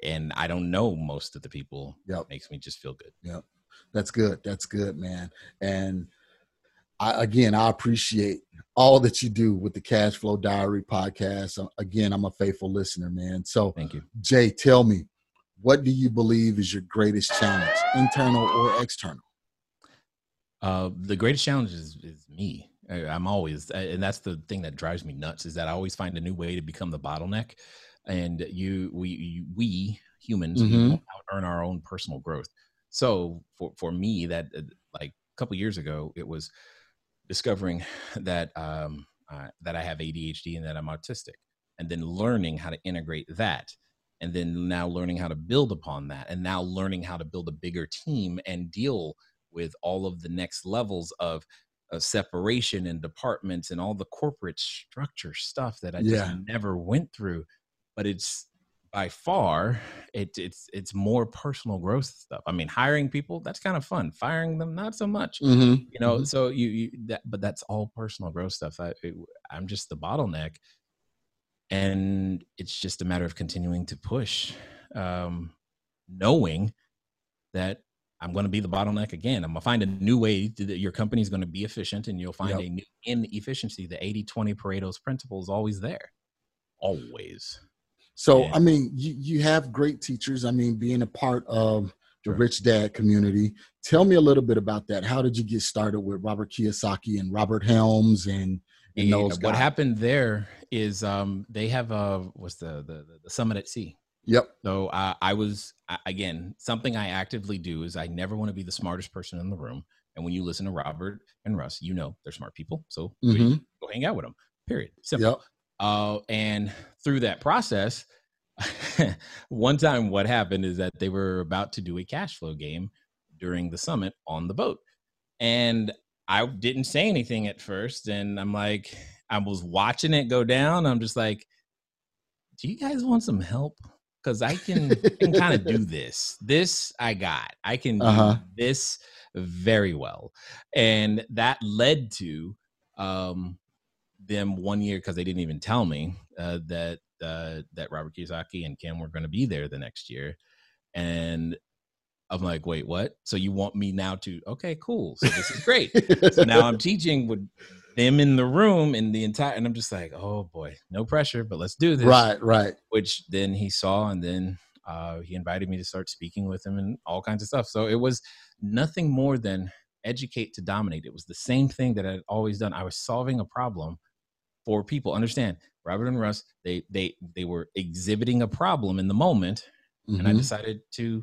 and I don't know most of the people. Yep. Makes me just feel good. Yep, that's good. That's good, man. And I appreciate all that you do with the Cash Flow Diary podcast. Again, I'm a faithful listener, man. So, thank you, Jay. Tell me, what do you believe is your greatest challenge, internal or external? The greatest challenge is me. I'm always, and that's the thing that drives me nuts, is that I always find a new way to become the bottleneck. And we humans, we don't earn our own personal growth. So for me, that like a couple of years ago, it was discovering that that I have ADHD and that I'm autistic, and then learning how to integrate that. And then now learning how to build upon that, and now learning how to build a bigger team and deal with all of the next levels of separation and departments and all the corporate structure stuff that I just never went through. But it's by far, it's more personal growth stuff. I mean, hiring people, that's kind of fun. Firing them, not so much, you know, so but that's all personal growth stuff. I'm just the bottleneck, and it's just a matter of continuing to push, knowing that I'm going to be the bottleneck again. I'm going to find a new way that your company's going to be efficient, and you'll find a new inefficiency. The 80-20 Pareto's principle is always there. Always. So, I mean, you have great teachers. I mean, being a part of the Rich Dad community, tell me a little bit about that. How did you get started with Robert Kiyosaki and Robert Helms and those guys? What happened there is they have the Summit at Sea. Yep. So I was, again, something I actively do is I never want to be the smartest person in the room. And when you listen to Robert and Russ, you know they're smart people. So go hang out with them, period. Simple. Yep. And through that process, one time what happened is that they were about to do a cash flow game during the summit on the boat. And I didn't say anything at first. And I'm like, I was watching it go down. I'm just like, do you guys want some help? because I can, kind of do this. This I got. I can do this very well. And that led to them 1 year, because they didn't even tell me that Robert Kiyosaki and Kim were going to be there the next year. And I'm like, wait, what? So you want me now to, okay, cool. So this is great. So now I'm teaching with them in the room and the entire, and I'm just like, oh boy, no pressure, but let's do this. Right, right. Which then he saw, and then he invited me to start speaking with him and all kinds of stuff. So it was nothing more than educate to dominate. It was the same thing that I'd always done. I was solving a problem for people. Understand, Robert and Russ, they were exhibiting a problem in the moment. Mm-hmm. And I decided to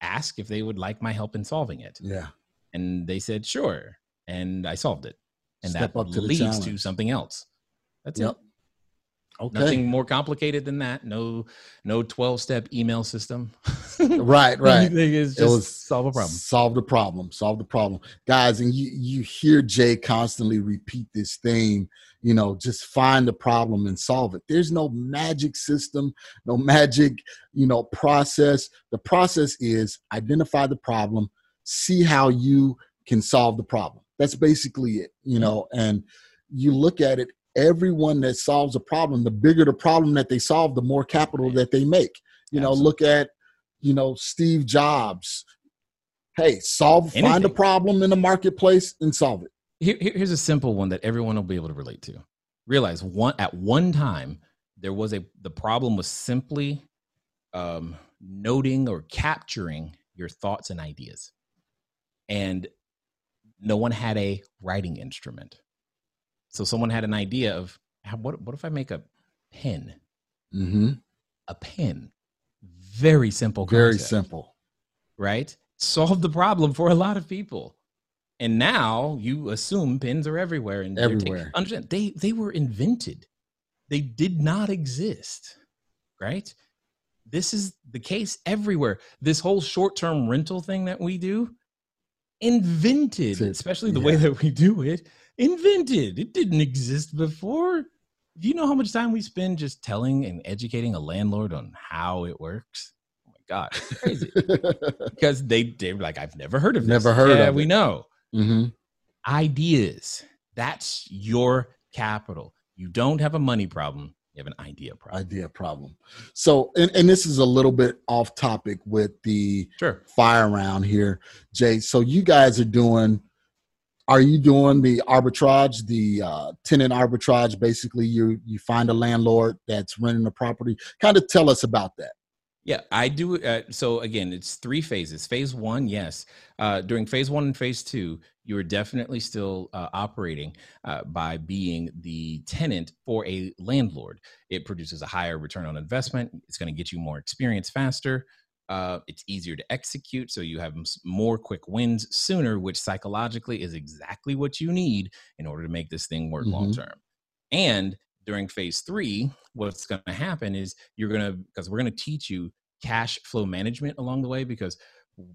ask if they would like my help in solving it. Yeah. And they said, sure. And I solved it. And that leads to something else. That's it. Okay. Nothing more complicated than that. No 12-step email system. Right, right. It's just, it was solve a problem. Solve the problem. Solve the problem. Guys, and you hear Jay constantly repeat this thing, you know, just find the problem and solve it. There's no magic system, no magic, you know, process. The process is identify the problem, see how you can solve the problem. That's basically it, you know, and you look at it. Everyone that solves a problem, the bigger the problem that they solve, the more capital that they make. You know, look at, you know, Steve Jobs. Hey, find a problem in the marketplace and solve it. Here's a simple one that everyone will be able to relate to. Realize at one time there was the problem was simply noting or capturing your thoughts and ideas, and no one had a writing instrument. So someone had an idea of what if I make a pen? Mm-hmm. A pen. Very simple concept. Very simple. Right? Solved the problem for a lot of people. And now you assume pens are everywhere. And everywhere. Understand, they were invented. They did not exist. Right? This is the case everywhere. This whole short-term rental thing that we do, invented, especially the way that we do it. Invented. It didn't exist before. Do you know how much time we spend just telling and educating a landlord on how it works? Oh my God, it's crazy. Because they're like, I've never heard of this. Never heard of it. We know. Mm-hmm. Ideas. That's your capital. You don't have a money problem. You have an idea problem. So, and this is a little bit off topic with the fire round here, Jay. So you guys are you doing the arbitrage, the tenant arbitrage? Basically, you find a landlord that's renting a property. Kind of tell us about that. Yeah, I do. So again, it's three phases. Phase one, yes. During phase one and phase two, you are definitely still operating by being the tenant for a landlord. It produces a higher return on investment. It's going to get you more experience faster. It's easier to execute, so you have more quick wins sooner, which psychologically is exactly what you need in order to make this thing work long term. And during phase three, what's going to happen is because we're going to teach you cash flow management along the way, because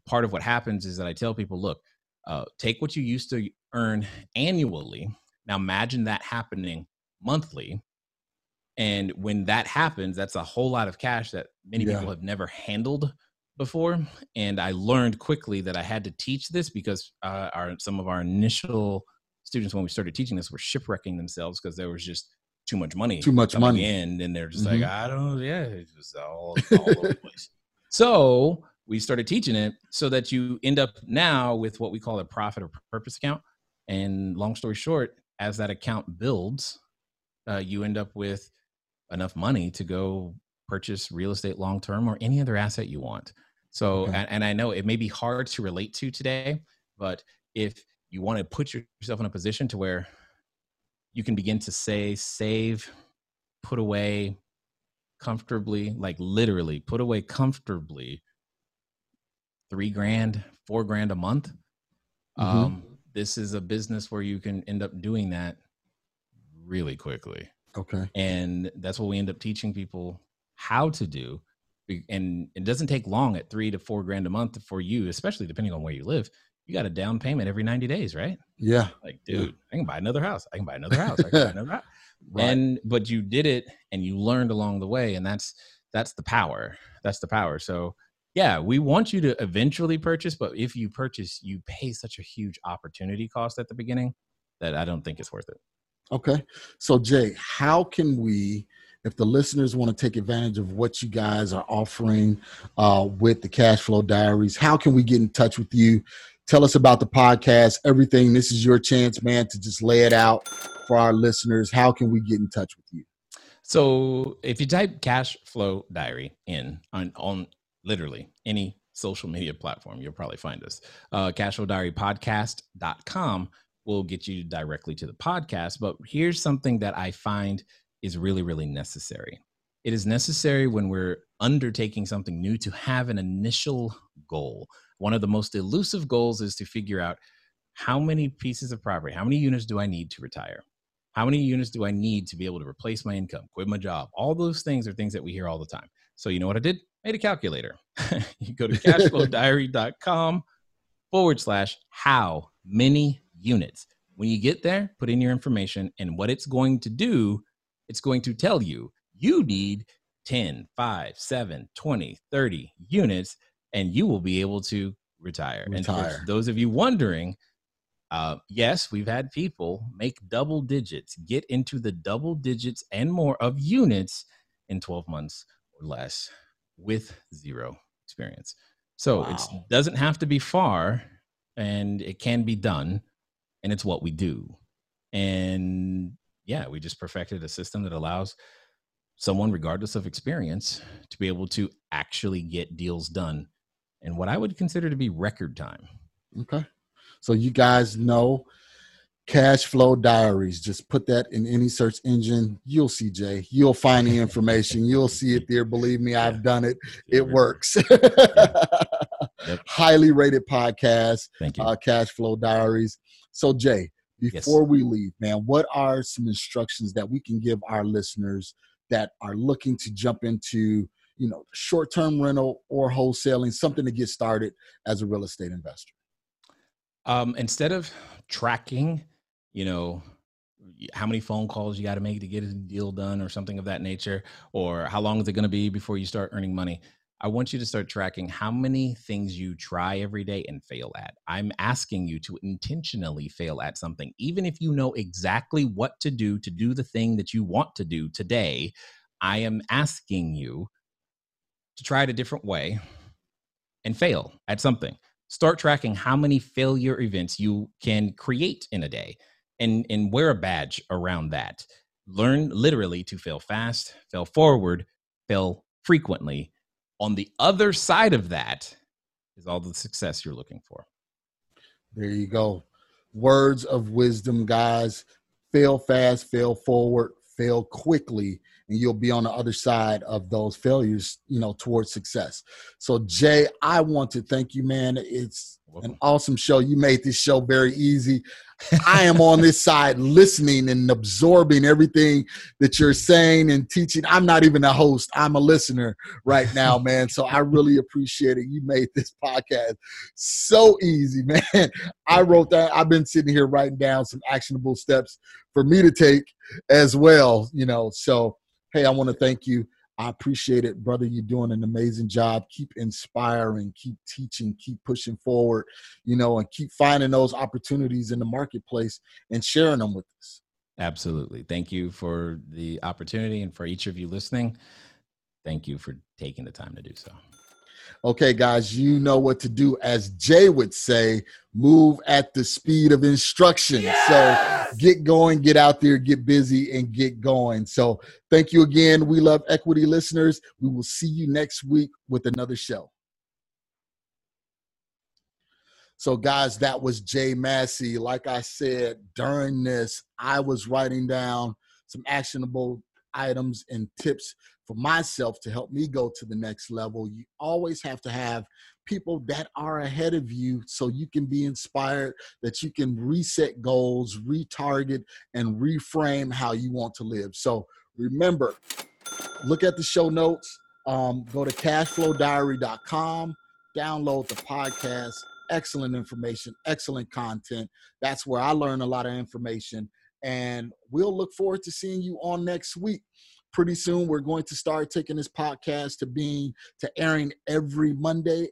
part of what happens is that I tell people, look, take what you used to earn annually. Now imagine that happening monthly. And when that happens, that's a whole lot of cash that many people have never handled before. And I learned quickly that I had to teach this, because some of our initial students, when we started teaching this, were shipwrecking themselves because there was just too much money in, and they're just like, I don't, it's just all over the place. So we started teaching it so that you end up now with what we call a profit or purpose account. And long story short, as that account builds, you end up with enough money to go purchase real estate long-term or any other asset you want. So, and I know it may be hard to relate to today, but if you want to put yourself in a position to where you can begin to save, put away comfortably, like literally put away comfortably $3,000, $4,000 a month. This is a business where you can end up doing that really quickly. Okay. And that's what we end up teaching people how to do. And it doesn't take long at $3,000 to $4,000 a month for you, especially depending on where you live. You got a down payment every 90 days, right? Yeah. Like, dude, I can buy another house. Right. But you did it and you learned along the way. And that's that's the power. That's the power. So yeah, we want you to eventually purchase, but if you purchase, you pay such a huge opportunity cost at the beginning that I don't think it's worth it. Okay. So Jay, how can we, if the listeners want to take advantage of what you guys are offering with the Cash Flow Diaries, how can we get in touch with you? Tell us about the podcast, everything. This is your chance, man, to just lay it out for our listeners. How can we get in touch with you? So if you type Cash Flow Diary in on literally any social media platform, you'll probably find us. CashFlowDiaryPodcast.com will get you directly to the podcast. But here's something that I find is really, really necessary. It is necessary when we're undertaking something new to have an initial goal. One of the most elusive goals is to figure out how many pieces of property, how many units do I need to retire? How many units do I need to be able to replace my income, quit my job? All those things are things that we hear all the time. So you know what I did? Made a calculator. You go to cashflowdiary.com/how-many-units. When you get there, put in your information, and what it's going to do, it's going to tell you, you need 10, 5, 7, 20, 30 units, and you will be able to retire. And for those of you wondering, yes, we've had people make double digits, get into the double digits and more of units in 12 months or less with zero experience. So Wow. It doesn't have to be far, and it can be done, and it's what we do. And yeah, we just perfected a system that allows someone, regardless of experience, to be able to actually get deals done in what I would consider to be record time. Okay. So you guys know Cash Flow Diaries. Just put that in any search engine. You'll see, Jay. You'll find the information. You'll see it there. Believe me, I've done it. It works. Yep. Highly rated podcast. Thank you. Cash Flow Diaries. So, Jay, before we leave, man, what are some instructions that we can give our listeners that are looking to jump into, you know, short-term rental or wholesaling, something to get started as a real estate investor? Instead of tracking, you know, how many phone calls you got to make to get a deal done or something of that nature, or how long is it going to be before you start earning money, I want you to start tracking how many things you try every day and fail at. I'm asking you to intentionally fail at something. Even if you know exactly what to do the thing that you want to do today, I am asking you to try it a different way and fail at something. Start tracking how many failure events you can create in a day and wear a badge around that. Learn literally to fail fast, fail forward, fail frequently. On the other side of that is all the success you're looking for. There you go. Words of wisdom, guys. Fail fast, fail forward, fail quickly, and you'll be on the other side of those failures, you know, towards success. So, Jay, I want to thank you, man. It's an awesome show. You made this show very easy. I am on this side listening and absorbing everything that you're saying and teaching. I'm not even a host. I'm a listener right now, man. So I really appreciate it. You made this podcast so easy, man. I wrote that. I've been sitting here writing down some actionable steps for me to take as well, you know. So, hey, I want to thank you. I appreciate it, brother. You're doing an amazing job. Keep inspiring, keep teaching, keep pushing forward, you know, and keep finding those opportunities in the marketplace and sharing them with us. Absolutely. Thank you for the opportunity, and for each of you listening, thank you for taking the time to do so. Okay, guys, you know what to do. As Jay would say, move at the speed of instruction. Yes! So get going, get out there, get busy, and get going. So thank you again. We Love Equity listeners. We will see you next week with another show. So, guys, that was J. Massey. Like I said, during this, I was writing down some actionable items and tips for myself to help me go to the next level. You always have to have people that are ahead of you so you can be inspired, that you can reset goals, retarget, and reframe how you want to live. So remember, look at the show notes, go to cashflowdiary.com, download the podcast. Excellent information, excellent content. That's where I learn a lot of information, and we'll look forward to seeing you on next week. Pretty soon, we're going to start taking this podcast to airing every Monday.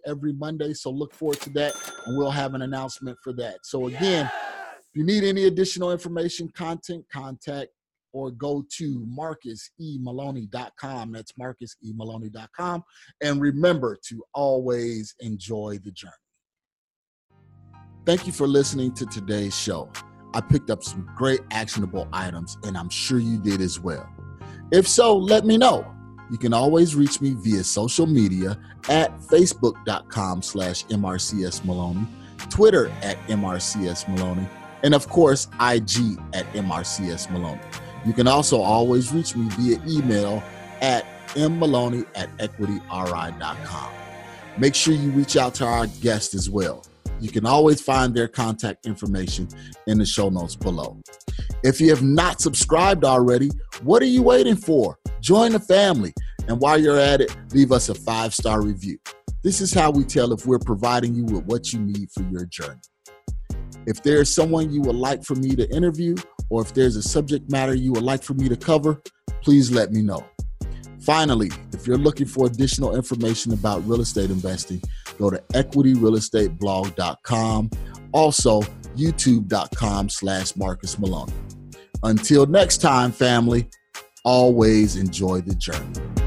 So look forward to that, and we'll have an announcement for that. So again, if you need any additional information, content, contact, or go to marcusemaloney.com. That's marcusemaloney.com. And remember to always enjoy the journey. Thank you for listening to today's show. I picked up some great actionable items, and I'm sure you did as well. If so, let me know. You can always reach me via social media at facebook.com/MRCS Maloney, Twitter at MRCS Maloney, and of course, IG at MRCS Maloney. You can also always reach me via email at mmaloney@equityri.com. Make sure you reach out to our guests as well. You can always find their contact information in the show notes below. If you have not subscribed already, what are you waiting for? Join the family. And while you're at it, leave us a 5-star review. This is how we tell if we're providing you with what you need for your journey. If there is someone you would like for me to interview, or if there's a subject matter you would like for me to cover, please let me know. Finally, if you're looking for additional information about real estate investing, go to equityrealestateblog.com, also youtube.com/Marcus Maloney. Until next time, family, always enjoy the journey.